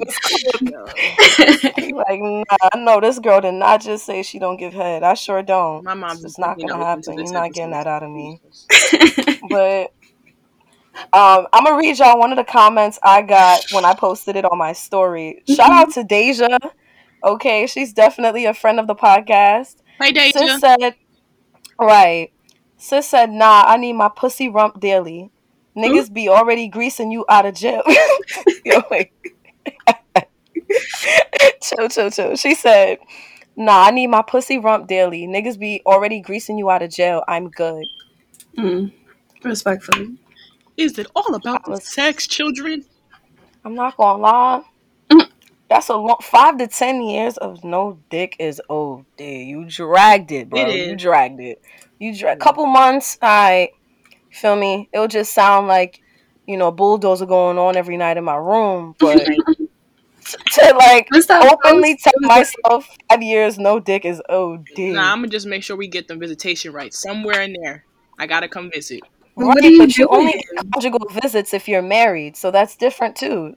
was like, nah, no, this girl did not just say she don't give head. I sure don't. My mom's just not gonna happen. You're not getting that out of me. But um, I'm gonna read y'all one of the comments I got when I posted it on my story. Shout out to Deja. Okay, she's definitely a friend of the podcast. Hey, Deja. Sis said, right. Sis said, nah, I need my pussy rump daily. Niggas be already greasing you out of jail. Yo, wait. Chill, chill, chill. She said, nah, I need my pussy rump daily. Niggas be already greasing you out of jail. I'm good. Mm. Respectfully. Is it all about was, the sex, children? I'm not gonna lie. Mm. That's a long... Five to ten years of no dick is old. Dude, you dragged it, bro. It is. You dragged it. You dragged... Couple months, I... Feel me? It'll just sound like, you know, bulldozer going on every night in my room. But to, to like openly tell myself five years no dick is O D. Nah, I'm gonna just make sure we get the visitation right somewhere in there. I gotta come visit. Right, what are you but doing? You only get conjugal visits if you're married, so that's different too.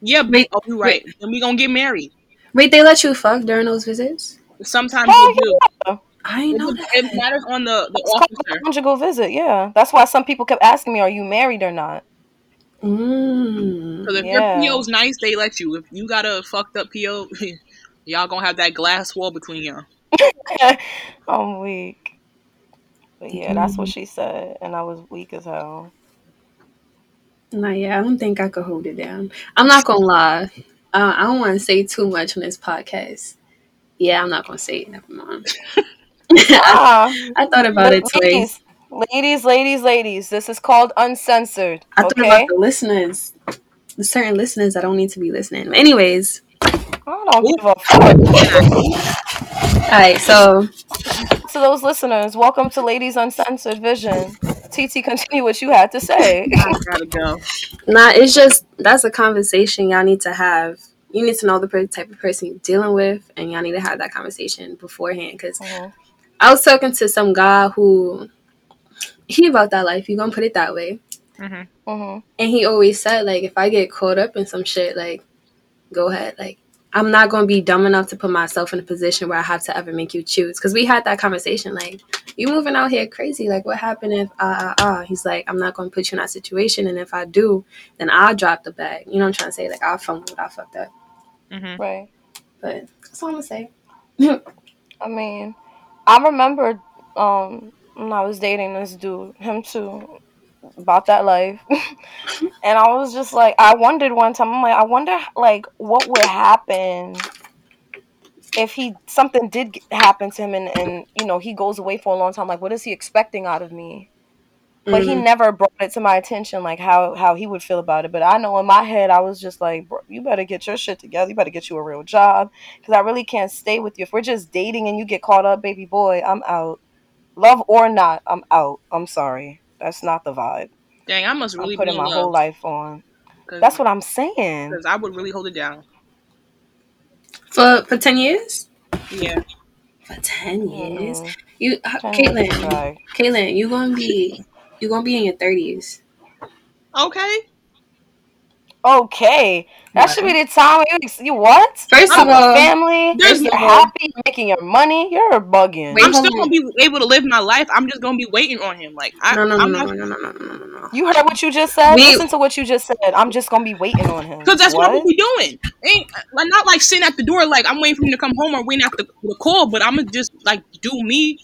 Yeah, but oh, you're right. Wait. Then we gonna get married. Wait, they let you fuck during those visits? Sometimes oh, they do. Yeah. I know it, that. It matters on the, the officer. Conjugal visit, yeah. That's why some people kept asking me, are you married or not? Because mm, if yeah. your P O's nice, they let you. If you got a fucked up P O, y'all gonna have that glass wall between y'all. I'm weak. But yeah, mm. that's what she said. And I was weak as hell. Nah, yeah, I don't think I could hold it down. I'm not gonna lie. Uh, I don't want to say too much on this podcast. Yeah, I'm not gonna say it. Never mind. Wow. I thought about ladies, it twice. Ladies, ladies, ladies, this is called Uncensored. I okay? thought about the listeners. The certain listeners that don't need to be listening. Anyways. I don't give a fuck. Alright, so. To those listeners, welcome to Ladies Uncensored Vision. T T, continue what you had to say. I gotta go. Nah, it's just, that's a conversation y'all need to have. You need to know the per- type of person you're dealing with, and y'all need to have that conversation beforehand, because mm-hmm. I was talking to some guy who, he about that life, you gonna put it that way. Mm-hmm. Mm-hmm. And he always said, like, if I get caught up in some shit, like, go ahead. Like, I'm not gonna be dumb enough to put myself in a position where I have to ever make you choose. Because we had that conversation, like, you moving out here crazy. Like, what happened if, ah, uh, ah, uh, uh? He's like, I'm not gonna put you in that situation. And if I do, then I'll drop the bag. You know what I'm trying to say? Like, I'll fumble it. I fucked up. Mm-hmm. Right. But that's all I'm gonna say. I mean... I remember um, when I was dating this dude, him too, about that life. And I was just like, I wondered one time, I'm like, I wonder, like, what would happen if he, something did happen to him and, and, you know, he goes away for a long time. Like, what is he expecting out of me? But mm-hmm. he never brought it to my attention, like how, how he would feel about it. But I know in my head, I was just like, bro, you better get your shit together. You better get you a real job, because I really can't stay with you. If we're just dating and you get caught up, baby boy, I'm out. Love or not, I'm out. I'm sorry. That's not the vibe. Dang, I must really I'm putting be my loved. whole life on. That's what I'm saying. Because I would really hold it down. For for ten years? Yeah. For ten years? Mm-hmm. You, ten Caitlin, years right. Caitlin, you gonna be... You're going to be in your thirties. Okay. Okay. That should be the time you, you what? First of all, family, there's you're no happy, you're making your money, you're bugging. Wait, I'm still going to be able to live my life. I'm just going to be waiting on him. Like, I, no, no, I'm no, not, no, no, no, no, no, no. You heard what you just said? We, Listen to what you just said. I'm just going to be waiting on him. Because that's what, what we're doing. Ain't, like, not like sitting at the door, like I'm waiting for him to come home or waiting at the, the call, but I'm going to just like do me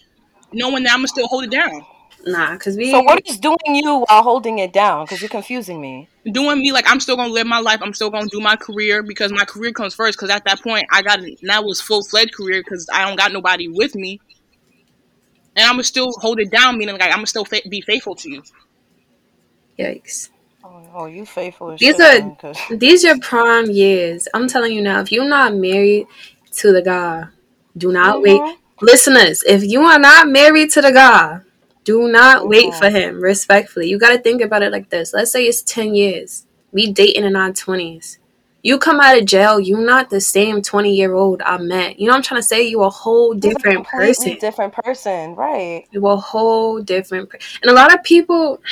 knowing that I'm going to still hold it down. Nah, cause we. So what is doing you while holding it down? Cause you're confusing me. Doing me like I'm still gonna live my life. I'm still gonna do my career because my career comes first. Cause at that point I got now was full fledged career. Cause I don't got nobody with me, and I'm gonna still hold it down. Meaning like I'm gonna still fa- be faithful to you. Yikes! Oh, oh you faithful. As these shit, are cause... these are prime years. I'm telling you now. If you're not married to the guy, do not mm-hmm. wait. Listeners, if you are not married to the guy. Do not wait yeah. for him, respectfully. You got to think about it like this. Let's say it's ten years. We dating in our twenties. You come out of jail, you're not the same twenty-year-old I met. You know what I'm trying to say? You're a whole different a person. different person, right. You're a whole different person. And a lot of people...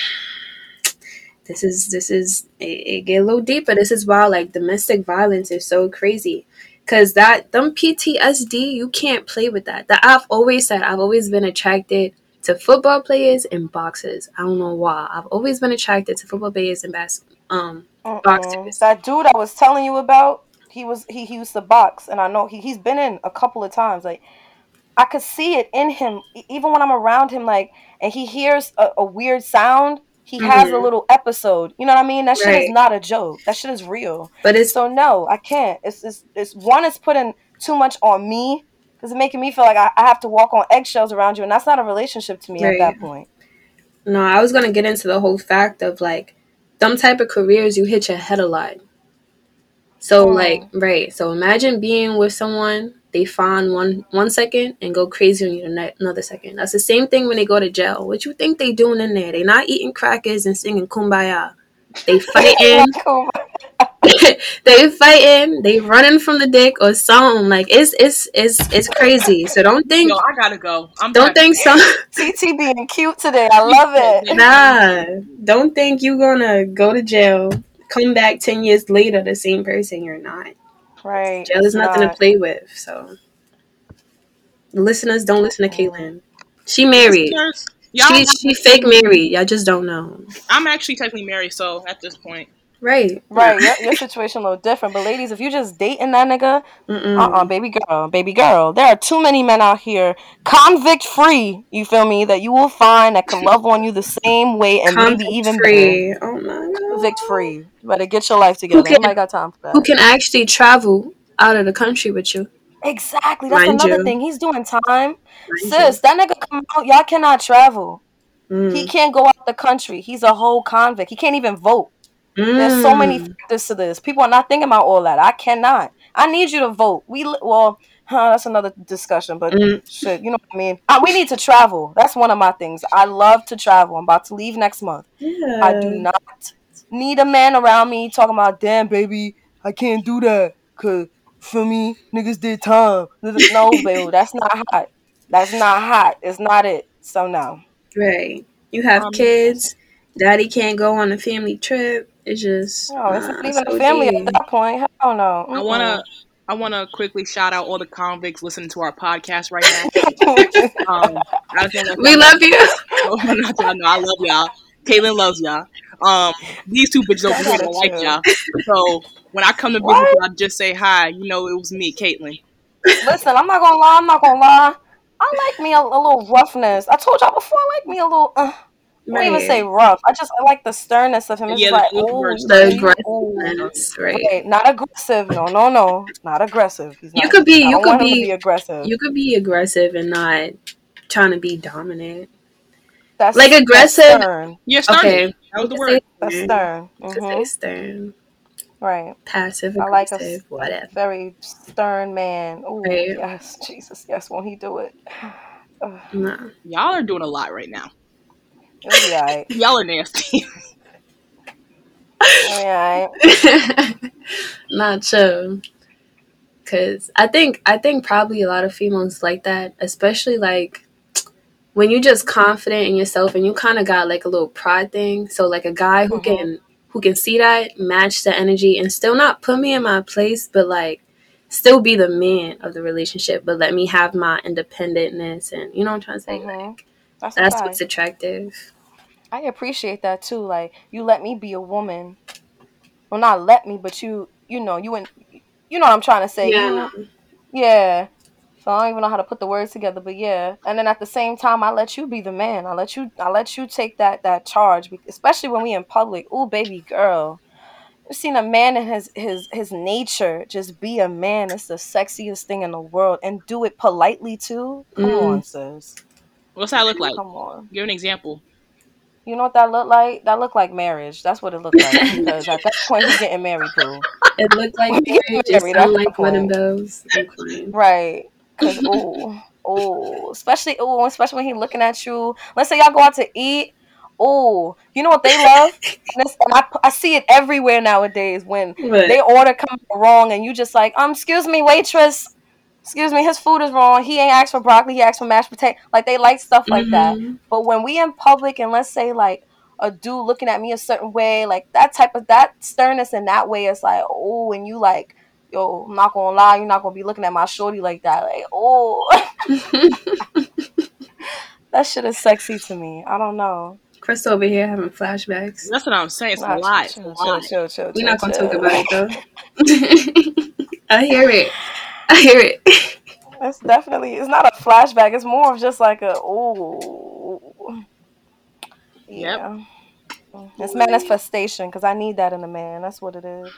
This is... this is it, it get a little deeper. This is why, like, domestic violence is so crazy. Because that... Them P T S D, you can't play with that. That I've always said, I've always been attracted... to football players and boxers. I don't know why. I've always been attracted to football players and bas- um Mm-mm. boxers. That dude I was telling you about, he was he, he used to box, and I know he he's been in a couple of times. Like I could see it in him, even when I'm around him. Like, and he hears a, a weird sound. He mm-hmm. has a little episode. You know what I mean? That shit right. is not a joke. That shit is real. But it's so no, I can't. It's it's, it's one is putting too much on me. Because it's making me feel like I, I have to walk on eggshells around you. And that's not a relationship to me right. at that point. No, I was going to get into the whole fact of, like, them type of careers, you hit your head a lot. So, mm. like, right. So, imagine being with someone, they find one, one second and go crazy on you the another second. That's the same thing when they go to jail. What you think they doing in there? They not eating crackers and singing Kumbaya. They fighting. They fighting, they running from the dick or something. Like it's it's it's it's crazy. So don't think. Yo, I gotta go. I'm don't think some T T being cute today. I love it. Nah, don't think you gonna go to jail, come back ten years later the same person. You're not. Right. Jail is nothing not. to play with. So listeners, don't listen to Caitlin. She married. Y'all she she fake married. Y'all just don't know. I'm actually technically married, so at this point. Right, right. Your, your situation a little different, but ladies, if you just dating that nigga, uh, uh-uh, baby girl, baby girl, there are too many men out here, convict free. You feel me? That you will find that can love on you the same way and convict maybe even free. Better. Oh my God. Convict free. You better get your life together. Who can, I got time for that. Who can actually travel out of the country with you? Exactly. That's Mind another you. thing. He's doing time, Mind sis. You. That nigga come out. Y'all cannot travel. Mm. He can't go out the country. He's a whole convict. He can't even vote. Mm. There's so many factors to this. People are not thinking about all that. I cannot. I need you to vote. We well, huh, that's another discussion. But mm. shit, you know what I mean. I, we need to travel. That's one of my things. I love to travel. I'm about to leave next month. Yeah. I do not need a man around me talking about, damn baby, I can't do that because for me niggas did time. No, baby, that's not hot. That's not hot. It's not it. So no. Right. You have um, kids. Daddy can't go on a family trip. It's just no, it's not even a family at that point. Hell no. Mm-hmm. I wanna, I wanna quickly shout out all the convicts listening to our podcast right now. um, I we love you. Oh, no, no, I love y'all. Caitlin loves y'all. Um, these two bitches over here don't like y'all. So when I come to business, I just say hi. You know, it was me, Caitlin. Listen, I'm not gonna lie. I'm not gonna lie. I like me a, a little roughness. I told y'all before. I like me a little. Uh, I don't even say rough. I just I like the sternness of him. It's yeah, like, oh, aggressiveness, right? Okay, not aggressive. No, no, no, not aggressive. He's not, you could be, I you could be, be aggressive. You could be aggressive and not trying to be dominant. That's like aggressive. That's stern. Yeah, stern. Okay. That was the word. That's stern. Mm-hmm. Stern. Right. Passive aggressive. I like a whatever. Very stern man. Oh right. Yes, Jesus, yes. Won't he do it? Nah. Y'all are doing a lot right now. It'll be all right. Y'all are nasty. It'll be all right. Not true. Cause I think I think probably a lot of females like that, especially like when you're just confident in yourself and you kind of got like a little pride thing. So like a guy who mm-hmm. can who can see that, match the energy, and still not put me in my place, but like still be the man of the relationship, but let me have my independentness, and you know what I'm trying to say. Mm-hmm. Like that's, that's what's attractive. I appreciate that too. Like you let me be a woman. Well, not let me, but you you know you and. You know what I'm trying to say. Yeah. You, yeah. So I don't even know how to put the words together, but yeah. And then at the same time, I let you be the man. I let you I let you take that that charge, especially when we in public. Ooh, baby girl. I've seen a man in his, his, his nature just be a man. It's the sexiest thing in the world. And do it politely, too. Come mm. on, sis. What's that look like? Come on. Give an example. You know what that looked like? That looked like marriage. That's what it looked like. Because at that point, he's getting married, boo. It looked like marriage. It sounded like one of those. Right. Because, ooh, ooh. Especially, ooh, especially when he's looking at you. Let's say y'all go out to eat. Ooh. You know what they love? And, and I, I see it everywhere nowadays when right. they order comes wrong and you just like, um, excuse me, waitress. Excuse me, his food is wrong. He ain't asked for broccoli. He asked for mashed potato. Like, they like stuff like mm-hmm. that. But when we in public and let's say, like, a dude looking at me a certain way, like, that type of, that sternness in that way is like, oh, and you like, yo, I'm not going to lie. You're not going to be looking at my shorty like that. Like, oh. That shit is sexy to me. I don't know. Chris over here having flashbacks. That's what I'm saying. It's nah, a lot. Chill, chill, chill, chill, We're chill, not going to talk about it, though. I hear it. I hear it. That's definitely, it's not a flashback. It's more of just like a, ooh. Yeah. Yep. It's manifestation because I need that in a man. That's what it is.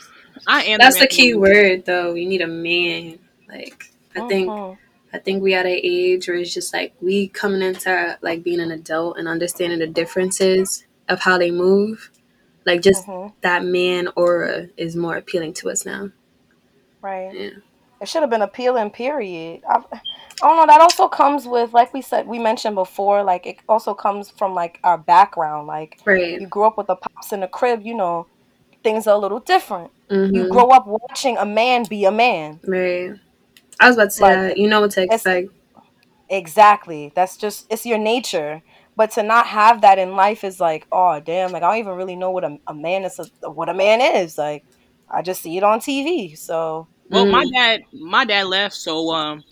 I am. That's the, the key word though. You need a man. Like, I mm-hmm. think, I think we at an age where it's just like, we coming into like being an adult and understanding the differences of how they move. Like just mm-hmm. that man aura is more appealing to us now. Right. Yeah. It should have been appealing, period. I, I don't know. That also comes with, like we said, we mentioned before, like it also comes from like our background. Like right. you grew up with the pops in the crib, you know, things are a little different. Mm-hmm. You grow up watching a man be a man. Right. I was about to say like, that. You know what to expect. Exactly. That's just, it's your nature. But to not have that in life is like, oh, damn. Like I don't even really know what a, a man is, what a man is. Like I just see it on T V. So. Well, my dad, my dad left, so um,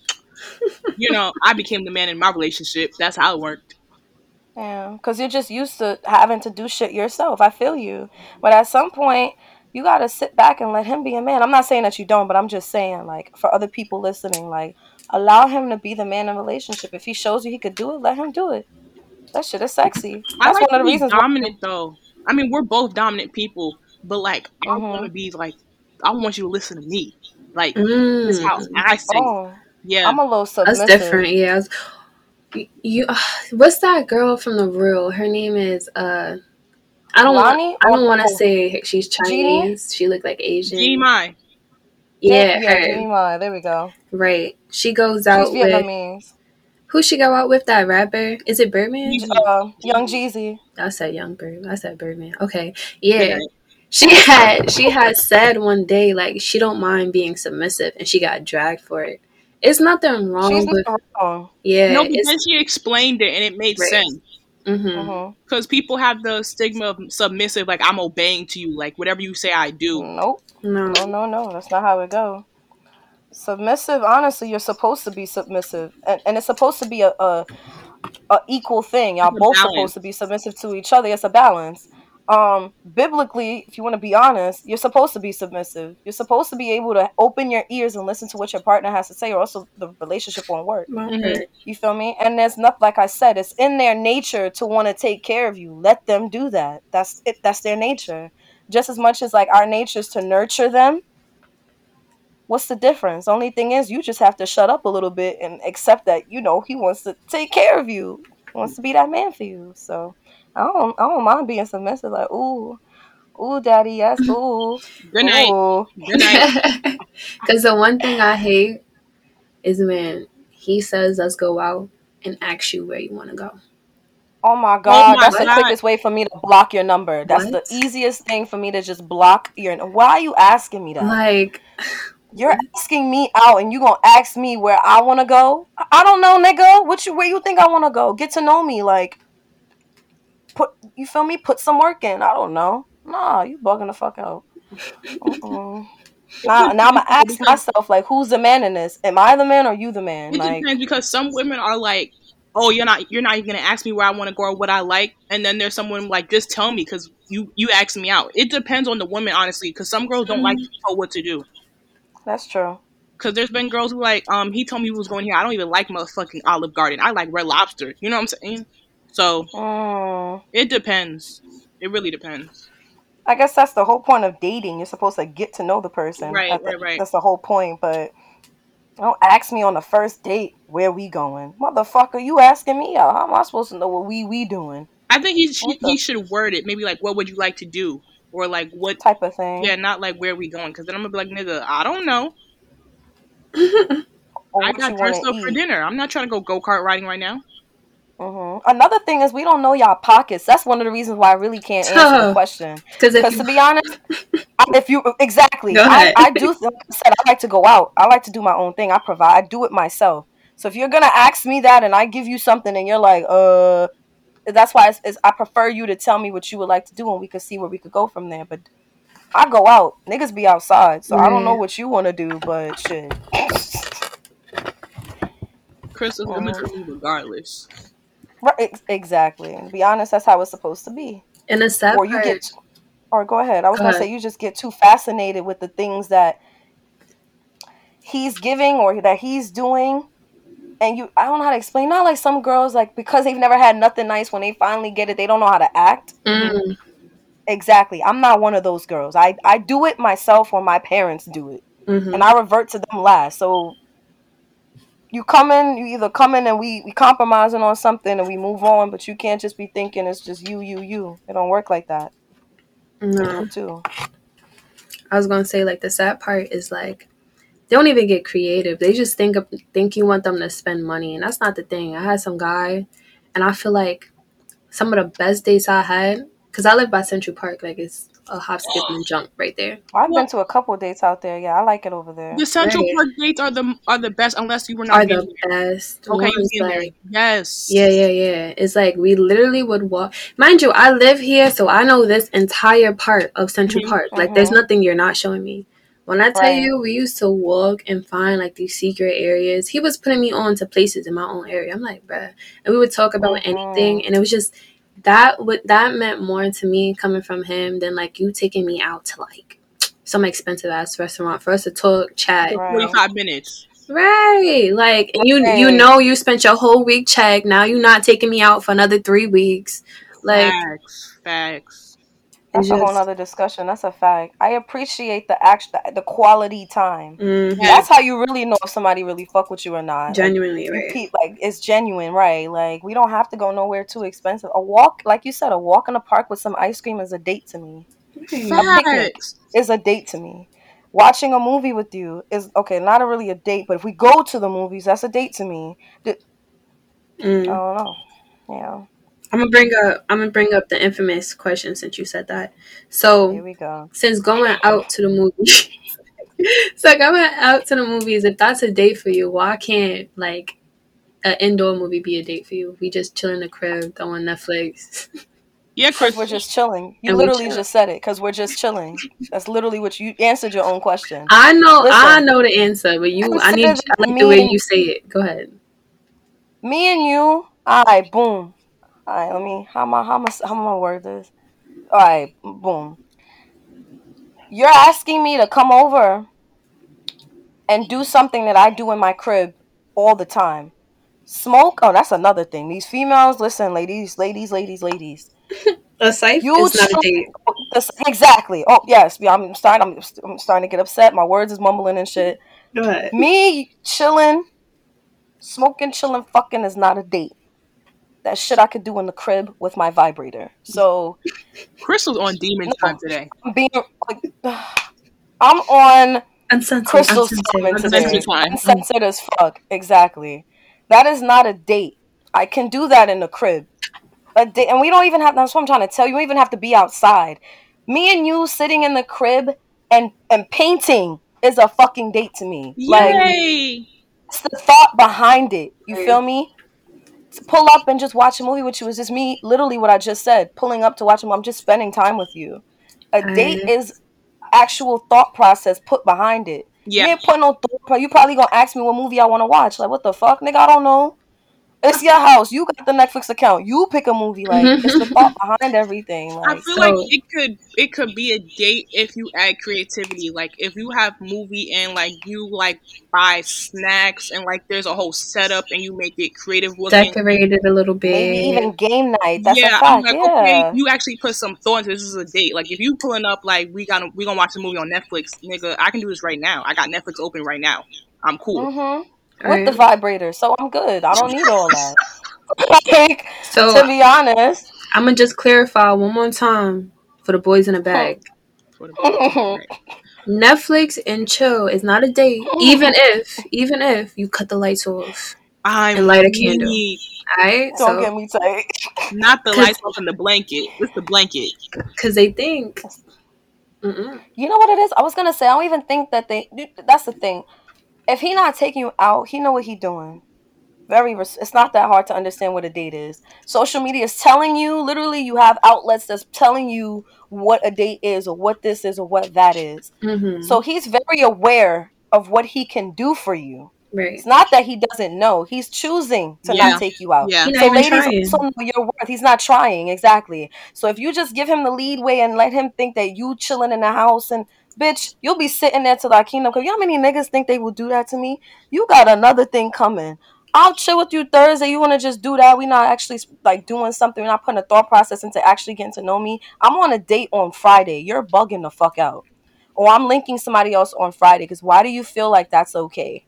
you know, I became the man in my relationship. That's how it worked. Yeah, because you're just used to having to do shit yourself. I feel you, but at some point, you gotta sit back and let him be a man. I'm not saying that you don't, but I'm just saying, like, for other people listening, like, allow him to be the man in a relationship. If he shows you he could do it, let him do it. That shit is sexy. That's I like one of the reasons. Dominant why- though. I mean, we're both dominant people, but like, mm-hmm. I want to be like, I want you to listen to me. Like mm. this house, I see. Oh, yeah, I'm a little submissive. That's different. Yeah, you. Uh, what's that girl from The Real? Her name is. Uh, I don't. Wanna, I don't want to say she's Chinese. G? She looked like Asian. G M I. Yeah, yeah, yeah G M I. There we go. Right. She goes out she's with. Vietnamese. Who she go out with? That rapper? Is it Birdman? Uh, Young Jeezy. I said Young Bird. I said Birdman. Okay. Yeah. yeah. She had she had said one day like she don't mind being submissive, and she got dragged for it. It's nothing wrong She's with wrong. yeah. No, because she explained it and it made right. sense. Because mm-hmm. mm-hmm. people have the stigma of submissive, like I'm obeying to you, like whatever you say I do. Nope, no, no, no, no. That's not how it goes. Submissive, honestly, you're supposed to be submissive, and and it's supposed to be a a, a equal thing. Y'all both balance. Supposed to be submissive to each other. It's a balance. Um, biblically, if you want to be honest, you're supposed to be submissive. You're supposed to be able to open your ears and listen to what your partner has to say, or else the relationship won't work. Mm-hmm. You feel me? And there's nothing, like I said, it's in their nature to want to take care of you. Let them do that. That's it. That's their nature. Just as much as like our nature is to nurture them. What's the difference? Only thing is you just have to shut up a little bit and accept that, you know, he wants to take care of you. wants to be that man for you. So I don't, I don't mind being submissive. Like, ooh, ooh, daddy, yes, ooh, good night, good night. Because the one thing I hate is when he says, "Let's go out," and asks you where you want to go. Oh my God, oh my that's God. The quickest way for me to block your number. That's what? The easiest thing for me to just block your number. Why are you asking me that? Like, you're asking me out and you gonna ask me where I wanna go? I don't know, nigga. What you, where you think I wanna go? Get to know me. Like, put, you feel me? Put some work in. I don't know. Nah, you bugging the fuck out. Uh-uh. Now, now I'm gonna ask myself, like, who's the man in this? Am I the man or you the man? It like, depends, because some women are like, oh, you're not you're not even gonna ask me where I want to go or what I like, and then there's someone like, just tell me because you you asked me out. It depends on the woman, honestly, because some girls don't mm-hmm. like to know what to do. That's true. Because there's been girls who like, um, he told me he was going here. I don't even like motherfucking Olive Garden. I like Red Lobster. You know what I'm saying? So mm. it depends. It really depends. I guess that's the whole point of dating. You're supposed to get to know the person. Right, the, right, right. That's the whole point, but. Don't ask me on the first date where we going, motherfucker. You asking me out? How am I supposed to know what we we doing? I think he sh- he should word it maybe like, what would you like to do, or like what type of thing? Yeah, not like where we going, because then I'm gonna be like, nigga, I don't know. I got dressed up eat. for dinner. I'm not trying to go go kart riding right now. Mm-hmm. Another thing is we don't know y'all pockets. That's one of the reasons why I really can't answer the question. Because you... to be honest, I, if you exactly, I, I do. Like I said, I like to go out. I like to do my own thing. I provide. I do it myself. So if you're gonna ask me that, and I give you something, and you're like, uh, that's why it's, it's, I prefer you to tell me what you would like to do, and we could see where we could go from there. But I go out. Niggas be outside, so mm. I don't know what you want to do, but shit. Chris is gonna do me regardless. Right, exactly. And be honest, that's how it's supposed to be. And a separate, or you get, or go ahead. I was gonna say you just get too fascinated with the things that he's giving or that he's doing, and you. I don't know how to explain. Not like some girls, like because they've never had nothing nice. When they finally get it, they don't know how to act. Mm. Exactly. I'm not one of those girls. I I do it myself, or my parents do it, mm-hmm. and I revert to them last. So. You come in, you either come in and we, we compromising on something and we move on, but you can't just be thinking it's just you, you, you. It don't work like that. No. Too. I was going to say, like, the sad part is, like, they don't even get creative. They just think of, think you want them to spend money, and that's not the thing. I had some guy, and I feel like some of the best dates I had, because I live by Central Park, like, it's a hop, skip, and jump right there. I've been to a couple of dates out there. Yeah, I like it over there. The Central right. Park dates are the are the best, unless you were not. Are the there. Best. Okay, you like, there. Yes. Yeah, yeah, yeah. It's like we literally would walk. Mind you, I live here, so I know this entire part of Central mm-hmm. Park. Like, mm-hmm. there's nothing you're not showing me. When I tell right. you, we used to walk and find like these secret areas. He was putting me on to places in my own area. I'm like, bruh. And we would talk about mm-hmm. anything, and it was just. That would that meant more to me coming from him than like you taking me out to like some expensive ass restaurant for us to talk, chat, forty-five right. minutes, right? Like and you, okay. you know, you spent your whole week check. Now you're not taking me out for another three weeks. Like facts, facts. That's just, a whole other discussion. That's a fact. I appreciate the act, the, the quality time. Mm-hmm. That's how you really know if somebody really fuck with you or not. Genuinely, like, right? Repeat, like it's genuine, right? Like we don't have to go nowhere too expensive. A walk, like you said, a walk in the park with some ice cream is a date to me. Mm-hmm. A picnic is a date to me. Watching a movie with you is okay, not a really a date, but if we go to the movies, that's a date to me. The, mm. I don't know. Yeah. I'm gonna bring up. I'm gonna bring up the infamous question since you said that. So here we go. Since going out to the movies, so going out to the movies, if that's a date for you, why can't like an indoor movie be a date for you? We just chill in the crib, go on Netflix. Yeah, Chris, we're just chilling. You and literally chill. Just said it because we're just chilling. That's literally what you answered your own question. I know. Listen, I know the answer, but you. I need. I like the way you say it. Go ahead. Me and you. All right. Boom. All right, let me, how am I, how am I, how am I word this? All right, boom. You're asking me to come over and do something that I do in my crib all the time. Smoke? Oh, that's another thing. These females, listen, ladies, ladies, ladies, ladies. A safe you is not a date. Exactly. Oh, yes. I'm starting, I'm, I'm starting to get upset. My words is mumbling and shit. Go ahead. Me chilling, smoking, chilling, fucking is not a date. that shit I could do in the crib with my vibrator. So Crystal's on demon no, time today. I'm being like, I'm on uncensored. Crystal's demon today. Uncensored as fuck. Exactly. That is not a date. I can do that in the crib. A date, and we don't even have. That's what I'm trying to tell you. We even have to be outside. Me and you sitting in the crib and and painting is a fucking date to me. Yay. Like, it's the thought behind it. You feel me? To pull up and just watch a movie with you is just me, literally what I just said, pulling up to watch a movie. I'm just spending time with you. A mm. date is actual thought process put behind it. Yeah. You ain't put no thought. You probably gonna ask me what movie I want to watch. Like, what the fuck, nigga? I don't know. It's your house. You got the Netflix account. You pick a movie. Like, it's the thought behind everything. Like, I feel so. like it could it could be a date if you add creativity. Like, if you have movie and like you like buy snacks and like there's a whole setup and you make it creative looking, decorate it a little bit. Maybe even game night. That's yeah, a fact. I'm like, yeah. Okay, you actually put some thought into this. Is a date. Like, if you pulling up like we got we gonna watch a movie on Netflix, nigga. I can do this right now. I got Netflix open right now. I'm cool. Mm-hmm. With right. the vibrator, so I'm good. I don't need all that. Like, so, to be honest, I'm gonna just clarify one more time for the boys in the bag. Netflix and chill is not a date, even if, even if you cut the lights off I'm and light a candle. All right, don't so, get me tight. Not the lights off and the blanket. It's the blanket because they think. Mm-mm. You know what it is? I was gonna say I don't even think that they. That's the thing. If he not taking you out, he know what he doing. Very, res- it's not that hard to understand what a date is. Social media is telling you, literally, you have outlets that's telling you what a date is or what this is or what that is. Mm-hmm. So he's very aware of what he can do for you. Right. It's not that he doesn't know. He's choosing to yeah. not take you out. Yeah. So ladies also know your worth. He's not trying, exactly. So if you just give him the leadway and let him think that you chilling in the house and bitch, you'll be sitting there till I kingdom come. You know how many niggas think they will do that to me? You got another thing coming. I'll chill with you Thursday. You want to just do that? We're not actually like doing something. We're not putting a thought process into actually getting to know me. I'm on a date on Friday. You're bugging the fuck out. Or I'm linking somebody else on Friday because why do you feel like that's okay?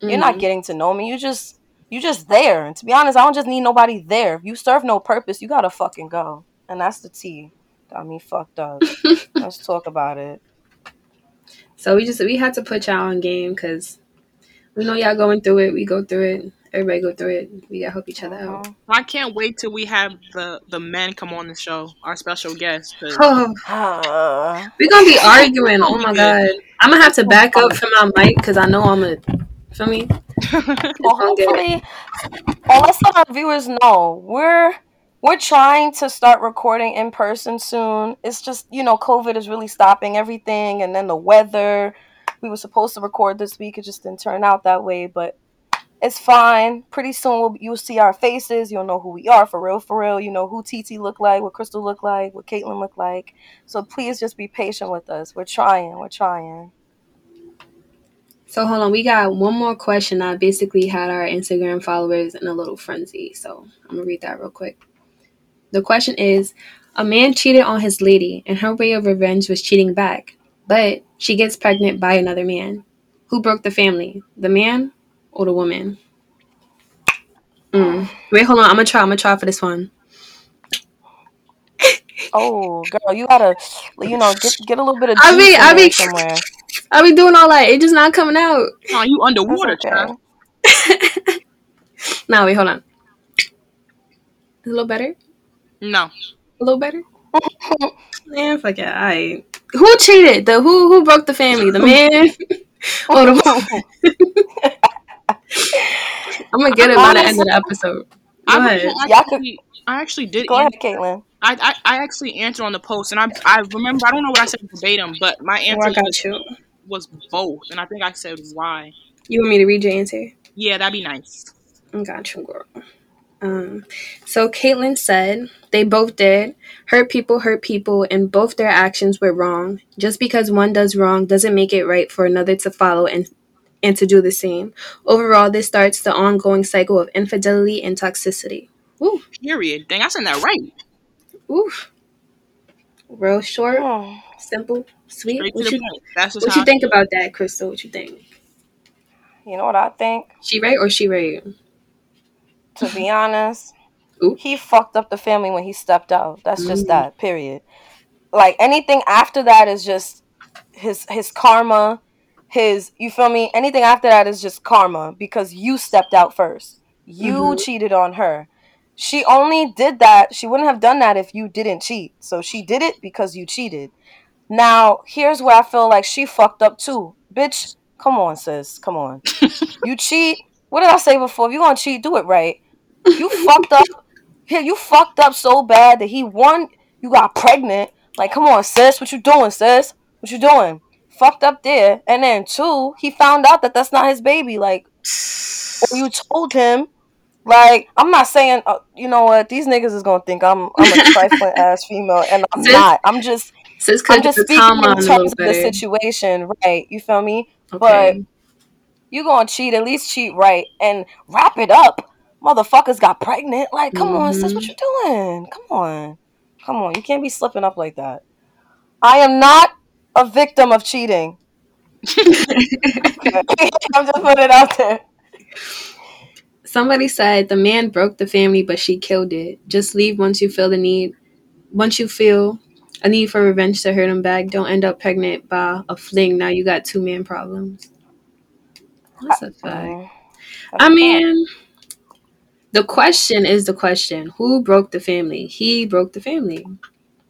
You're mm-hmm. not getting to know me. You just, you just there. And to be honest, I don't just need nobody there. If you serve no purpose, you got to fucking go. And that's the tea. Got me fucked up. Let's talk about it. So we just we had to put y'all on game because we know y'all going through it. We go through it. Everybody go through it. We gotta help each other out. I can't wait till we have the, the men come on the show, our special guest. Oh. Uh, We're gonna be arguing. Oh my god! I'm gonna have to back up from my mic because I know I'm a. Feel me? Well, hopefully, and let's let our viewers know we're. We're trying to start recording in person soon. It's just, you know, COVID is really stopping everything. And then the weather, we were supposed to record this week. It just didn't turn out that way, but it's fine. Pretty soon we'll, you'll see our faces. You'll know who we are for real, for real. You know who T T look like, what Crystal look like, what Caitlin look like. So please just be patient with us. We're trying. We're trying. So hold on. We got one more question. I basically had our Instagram followers in a little frenzy. So I'm going to read that real quick. The question is, a man cheated on his lady, and her way of revenge was cheating back, but she gets pregnant by another man. Who broke the family, the man or the woman? Mm. Wait, hold on. I'm going to try. I'm going to try for this one. Oh, girl, you got to, you know, get, get a little bit of juice I mean, I mean, somewhere. I be doing all that. It's just not coming out. Oh, you underwater, okay. Child. Nah, wait, hold on. A little better? No. A little better? Man, fuck it. All right. Who cheated? The who who broke the family? The man or the woman? I'm going to get it by the end of the episode. Go I, ahead. Actually, I actually did. Go ahead, Caitlin. I, I, I actually answered on the post, and I I remember, I don't know what I said verbatim, but my answer oh, was, was both, and I think I said why. You want me to read your answer? Yeah, that'd be nice. Got you, girl. Um, so Caitlin said, they both did. Hurt people hurt people, and both their actions were wrong. Just because one does wrong doesn't make it right for another to follow and and to do the same. Overall, this starts the ongoing cycle of infidelity and toxicity. Ooh, period. Dang, I said that right. Oof. Real short, oh. simple, sweet. What, you, That's what you think about that, Crystal? What you think? You know what I think? She right or she right? To be honest, Ooh. He fucked up the family when he stepped out. That's just mm. that, period. Like, anything after that is just his his karma, his, you feel me? Anything after that is just karma because you stepped out first. You mm-hmm. cheated on her. She only did that. She wouldn't have done that if you didn't cheat. So she did it because you cheated. Now, here's where I feel like she fucked up too. Bitch, come on, sis. Come on. You cheat. What did I say before? If you're going to cheat, do it right. You fucked up. Here, you fucked up so bad that he won. You got pregnant. Like, come on, sis. What you doing, sis? What you doing? Fucked up there. And then, two, he found out that that's not his baby. Like, or you told him. Like, I'm not saying, uh, you know what? These niggas is going to think I'm, I'm a trifling ass female. And I'm sis, not. I'm just, I'm just speaking in terms of the situation. Right. You feel me? Okay. But you going to cheat. At least cheat right. And wrap it up. Motherfuckers got pregnant. Like, come mm-hmm. on, sis, what you doing? Come on. Come on. You can't be slipping up like that. I am not a victim of cheating. Okay. I'm just putting it out there. Somebody said the man broke the family, but she killed it. Just leave once you feel the need. Once you feel a need for revenge to hurt him back, don't end up pregnant by a fling. Now you got two man problems. That's a fact. I mean... The question is the question. Who broke the family? He broke the family.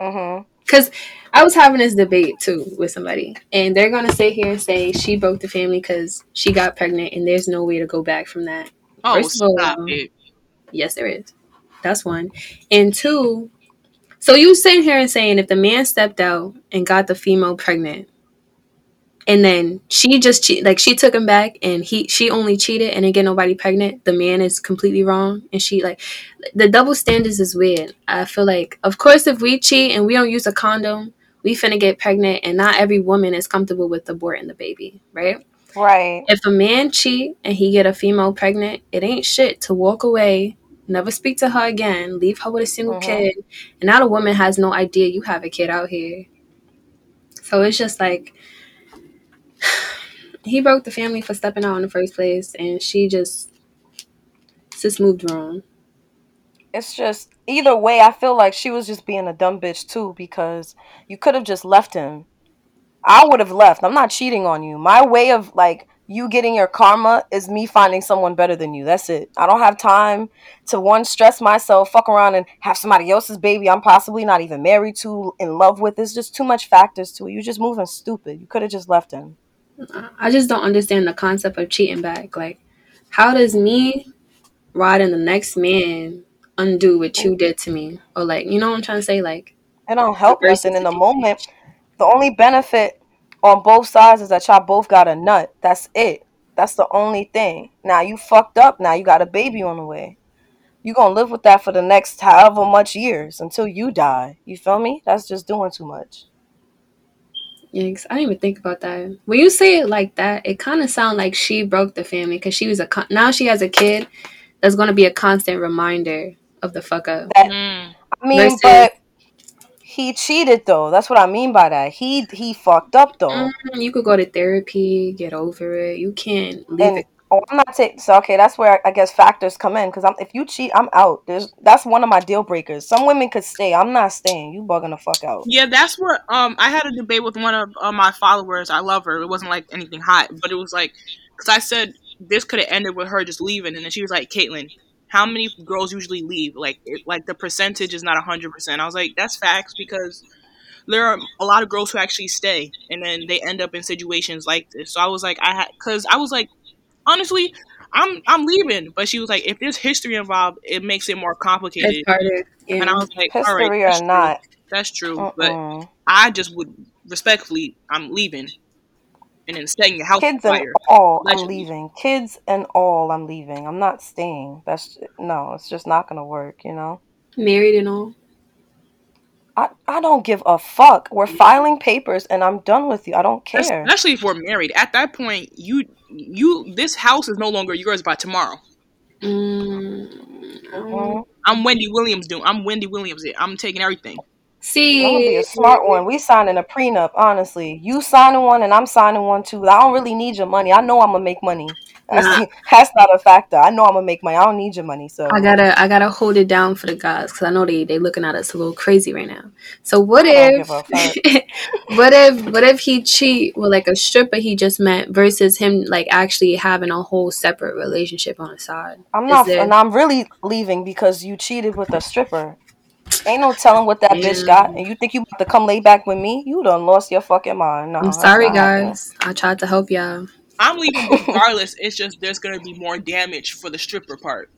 Mm-hmm. Because I was having this debate, too, with somebody. And they're going to sit here and say she broke the family because she got pregnant and there's no way to go back from that. Oh, First of all, stop um, it. Yes, there is. That's one. And two, so you sitting here and saying if the man stepped out and got the female pregnant and then she just che- like she took him back and he she only cheated and didn't get nobody pregnant, the man is completely wrong. And she like the double standards is weird. I feel like, of course, if we cheat and we don't use a condom, we finna get pregnant, and not every woman is comfortable with aborting the baby, right? Right. If a man cheat and he get a female pregnant, it ain't shit to walk away, never speak to her again, leave her with a single mm-hmm. kid, and now the woman has no idea you have a kid out here. So it's just like, he broke the family for stepping out in the first place, and she just just moved wrong. It's just, either way, I feel like she was just being a dumb bitch too, because you could have just left him. I would have left. I'm not cheating on you. My way of like you getting your karma is me finding someone better than you. That's it. I don't have time to one stress myself, fuck around, and have somebody else's baby I'm possibly not even married to, in love with. It's just too much factors to it. You're just moving stupid. You could have just left him. I just don't understand the concept of cheating back. Like, how does me riding the next man undo what you did to me? Or like, you know what I'm trying to say? Like, it don't help us. And in the moment, the only benefit on both sides is that y'all both got a nut. That's it. That's the only thing. Now you fucked up. Now you got a baby on the way. You're going to live with that for the next however much years until you die. You feel me? That's just doing too much. Yikes, I didn't even think about that. When you say it like that, it kind of sounds like she broke the family because she was a con- now she has a kid that's going to be a constant reminder of the fuck up. That, mm. I mean, Versus- but he cheated though. That's what I mean by that. He he fucked up though. Mm-hmm. You could go to therapy, get over it. You can't leave and, it. Oh, I'm not taking. So okay, that's where I, I guess factors come in because I'm if you cheat, I'm out. There's that's one of my deal breakers. Some women could stay. I'm not staying. You bugging the fuck out. Yeah, that's where um I had a debate with one of uh, my followers. I love her. It wasn't like anything hot, but it was like because I said this could have ended with her just leaving, and then she was like, "Caitlin, how many girls usually leave? Like, it, like the percentage is not a hundred percent." I was like, "That's facts because there are a lot of girls who actually stay, and then they end up in situations like this." So I was like, I had because I was like. Honestly, I'm I'm leaving. But she was like, if there's history involved, it makes it more complicated. Yeah. And I was like, history all right, that's or true. Not. That's true. Uh-uh. But I just would respectfully, I'm leaving. And then setting your house Kids on fire. Kids and all, Legend. I'm leaving. Kids and all, I'm leaving. I'm not staying. That's no, it's just not going to work, you know? Married and all? I, I don't give a fuck. We're filing papers and I'm done with you. I don't care. Especially if we're married. At that point, you... You, this house is no longer yours by tomorrow. Mm-hmm. I'm Wendy Williams, dude. I'm Wendy Williams. I'm taking everything. See, I'm gonna be a smart one. We signing a prenup, honestly. You signing one and I'm signing one too. I don't really need your money. I know I'm gonna make money. Nah. That's not a factor. I know I'm gonna make money. I don't need your money. So I gotta, I gotta hold it down for the guys because I know they they looking at us a little crazy right now. So what if, what if, what if he cheat with like a stripper he just met versus him like actually having a whole separate relationship on the side? I'm not, there... and I'm really leaving because you cheated with a stripper. Ain't no telling what that yeah. bitch got, and you think you about to come lay back with me? You done lost your fucking mind. No, I'm sorry, guys. Happening. I tried to help y'all. I'm leaving regardless. It's just there's gonna be more damage for the stripper part.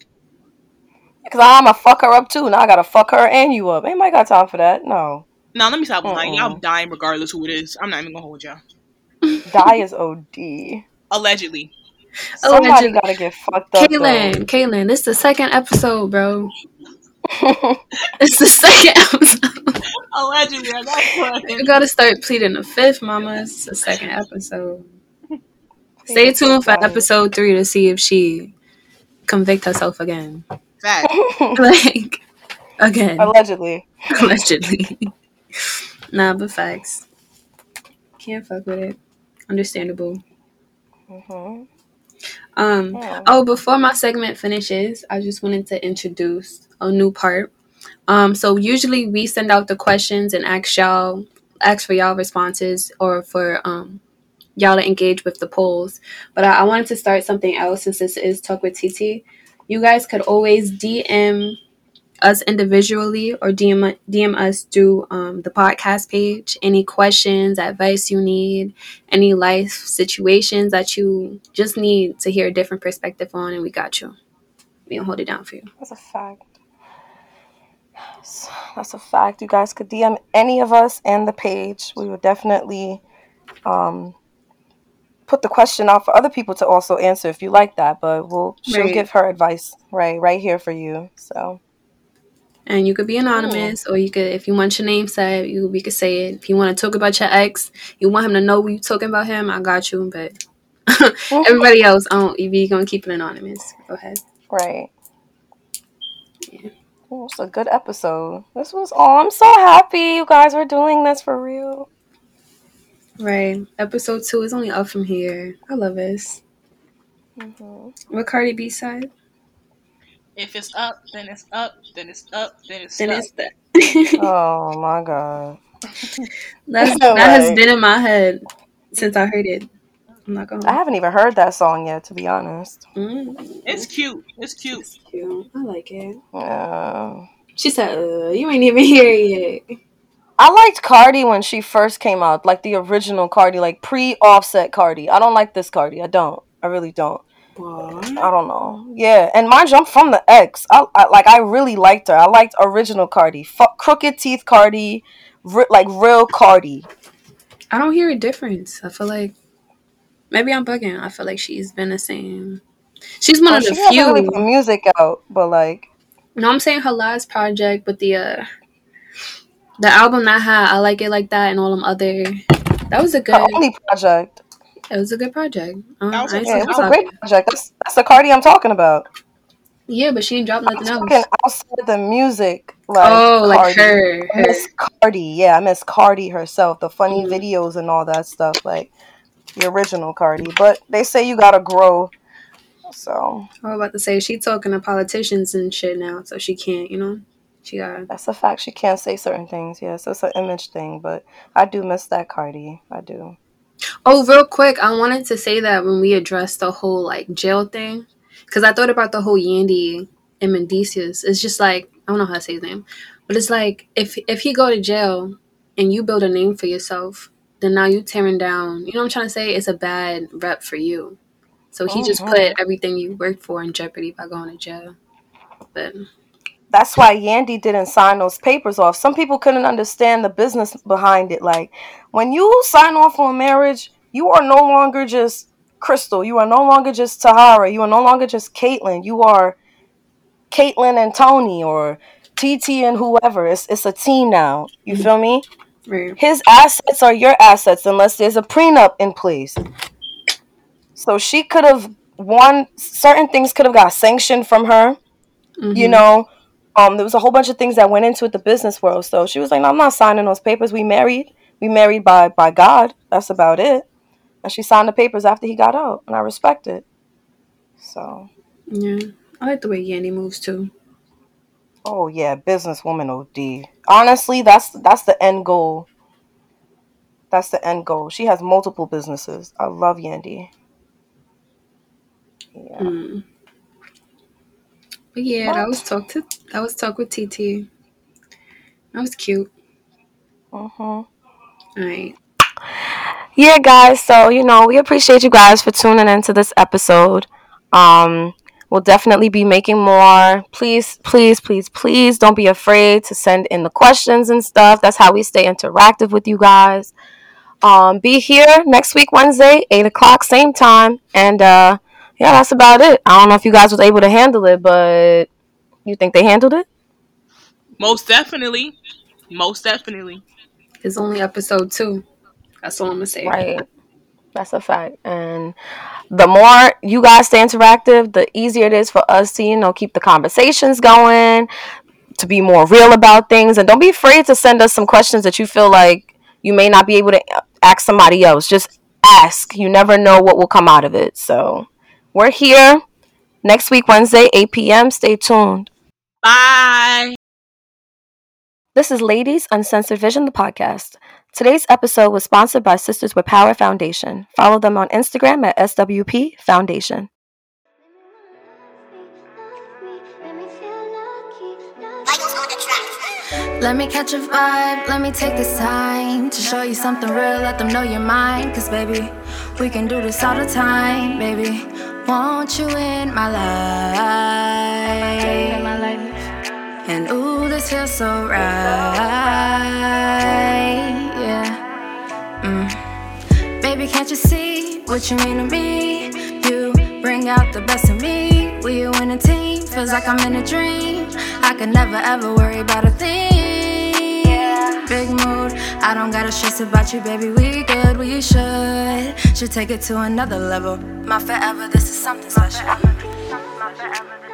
Cause I'ma fuck her up too. Now I gotta fuck her and you up. Ain't nobody got time for that. No. No, let me stop lying. Y'all dying regardless who it is. I'm not even gonna hold y'all. Die is O D. Allegedly. Somebody Allegedly. gotta get fucked up. Caitlin, though. Caitlin, this is the second episode, bro. It's the second episode. Allegedly, that's what. You gotta start pleading the fifth, mama. It's the second episode. Stay tuned for episode three to see if she convict herself again. Fact. Like, again. Allegedly. Allegedly. Nah, but facts. Can't fuck with it. Understandable. Mm-hmm. Um. Yeah. Oh, before my segment finishes, I just wanted to introduce a new part. Um. So usually we send out the questions and ask y'all, ask for y'all responses or for um. y'all to engage with the polls. But I, I wanted to start something else since this is Talk with T T. You guys could always D M us individually or D M D M us through um, the podcast page. Any questions, advice you need, any life situations that you just need to hear a different perspective on, and we got you. We can hold it down for you. That's a fact. That's a fact. You guys could D M any of us and the page. We would definitely... Um, put the question out for other people to also answer if you like that, but we'll she'll right. give her advice right right here for you. So, and you could be anonymous, mm. or you could, if you want your name said, you we could say it. If you want to talk about your ex, you want him to know you talking about him, I got you. But everybody else, um, you're gonna keep it anonymous. Go ahead. Right. Yeah. Ooh, it's a good episode. This was all. I'm so happy you guys were doing this for real. Right. Episode two is only up from here. I love this. Mm-hmm. What Cardi B said? If it's up, then it's up, then it's up, then it's then up. It's the- oh, my God. That's, that right. has been in my head since I heard it. I'm not gonna I haven't even heard that song yet, to be honest. Mm-hmm. It's cute. It's cute. It's cute. I like it. Yeah. She said, uh, you ain't even here yet. I liked Cardi when she first came out, like the original Cardi, like pre-Offset Cardi. I don't like this Cardi. I don't. I really don't. What? I don't know. Yeah, and mind you, I'm from the X. I, I like. I really liked her. I liked original Cardi, F- crooked teeth Cardi, r- like real Cardi. I don't hear a difference. I feel like maybe I'm bugging. I feel like she's been the same. She's one oh, of she the few. She hasn't really put music out, but like. No, I'm saying her last project with the. Uh... The album that had I Like It Like That and all them other... That was a good... Her only project. It was a good project. Um, that was a, yeah, it was a great project. That's, that's the Cardi I'm talking about. Yeah, but she ain't dropped nothing else. I'm outside the music. Like oh, Cardi. Like her. her. Miss Cardi. Yeah, I miss Cardi herself. The funny mm. videos and all that stuff. Like the original Cardi. But they say you gotta grow. So... I was about to say, she talking to politicians and shit now. So she can't, you know? She got that's a fact. She can't say certain things. Yeah, so it's an image thing. But I do miss that Cardi. I do. Oh, real quick, I wanted to say that when we addressed the whole like jail thing, because I thought about the whole Yandy and Mendicius. It's just like I don't know how to say his name, but it's like if if he go to jail and you build a name for yourself, then now you tearing down. You know what I'm trying to say? It's a bad rep for you. So he mm-hmm. just put everything you worked for in jeopardy by going to jail. But. That's why Yandy didn't sign those papers off. Some people couldn't understand the business behind it. Like, when you sign off on marriage, you are no longer just Crystal. You are no longer just Tahara. You are no longer just Caitlin. You are Caitlin and Tony or T T and whoever. It's it's a team now. You feel me? Right. His assets are your assets unless there's a prenup in place. So she could have won. Certain things could have got sanctioned from her, mm-hmm. you know. Um, there was a whole bunch of things that went into it, the business world. So she was like, no, I'm not signing those papers. We married. We married by, by God. That's about it. And she signed the papers after he got out. And I respect it. So yeah, I like the way Yandy moves too. Oh yeah, businesswoman O D. Honestly, that's that's the end goal. That's the end goal. She has multiple businesses. I love Yandy. Yeah. Mm. But yeah, what? that was talk to that was talk with T T. That was cute. Uh-huh. All right. Yeah, guys. So, you know, we appreciate you guys for tuning into this episode. Um, we'll definitely be making more. Please, please, please, please don't be afraid to send in the questions and stuff. That's how we stay interactive with you guys. Um, be here next week, Wednesday, eight o'clock, same time. And, uh, yeah, that's about it. I don't know if you guys was able to handle it, but you think they handled it? Most definitely. Most definitely. It's only episode two. That's all I'm gonna say. Right. That's a fact. And the more you guys stay interactive, the easier it is for us to, you know, keep the conversations going, to be more real about things. And don't be afraid to send us some questions that you feel like you may not be able to ask somebody else. Just ask. You never know what will come out of it. So we're here next week, Wednesday, eight p.m. Stay tuned. Bye. This is Ladies Uncensored Vision, the podcast. Today's episode was sponsored by Sisters with Power Foundation. Follow them on Instagram at S W P Foundation. Let me catch a vibe, let me take this time to show you something real, let them know you're mine. Cause baby, we can do this all the time. Baby, won't you in my life? And ooh, this feels so right. Mm. Baby, can't you see what you mean to me? You bring out the best in me. We you in a team, feels like I'm in a dream. I could never ever worry about a thing. Big mood, I don't gotta stress about you, baby. We good, we should Should take it to another level. My forever, this is something special. My forever, this is something special.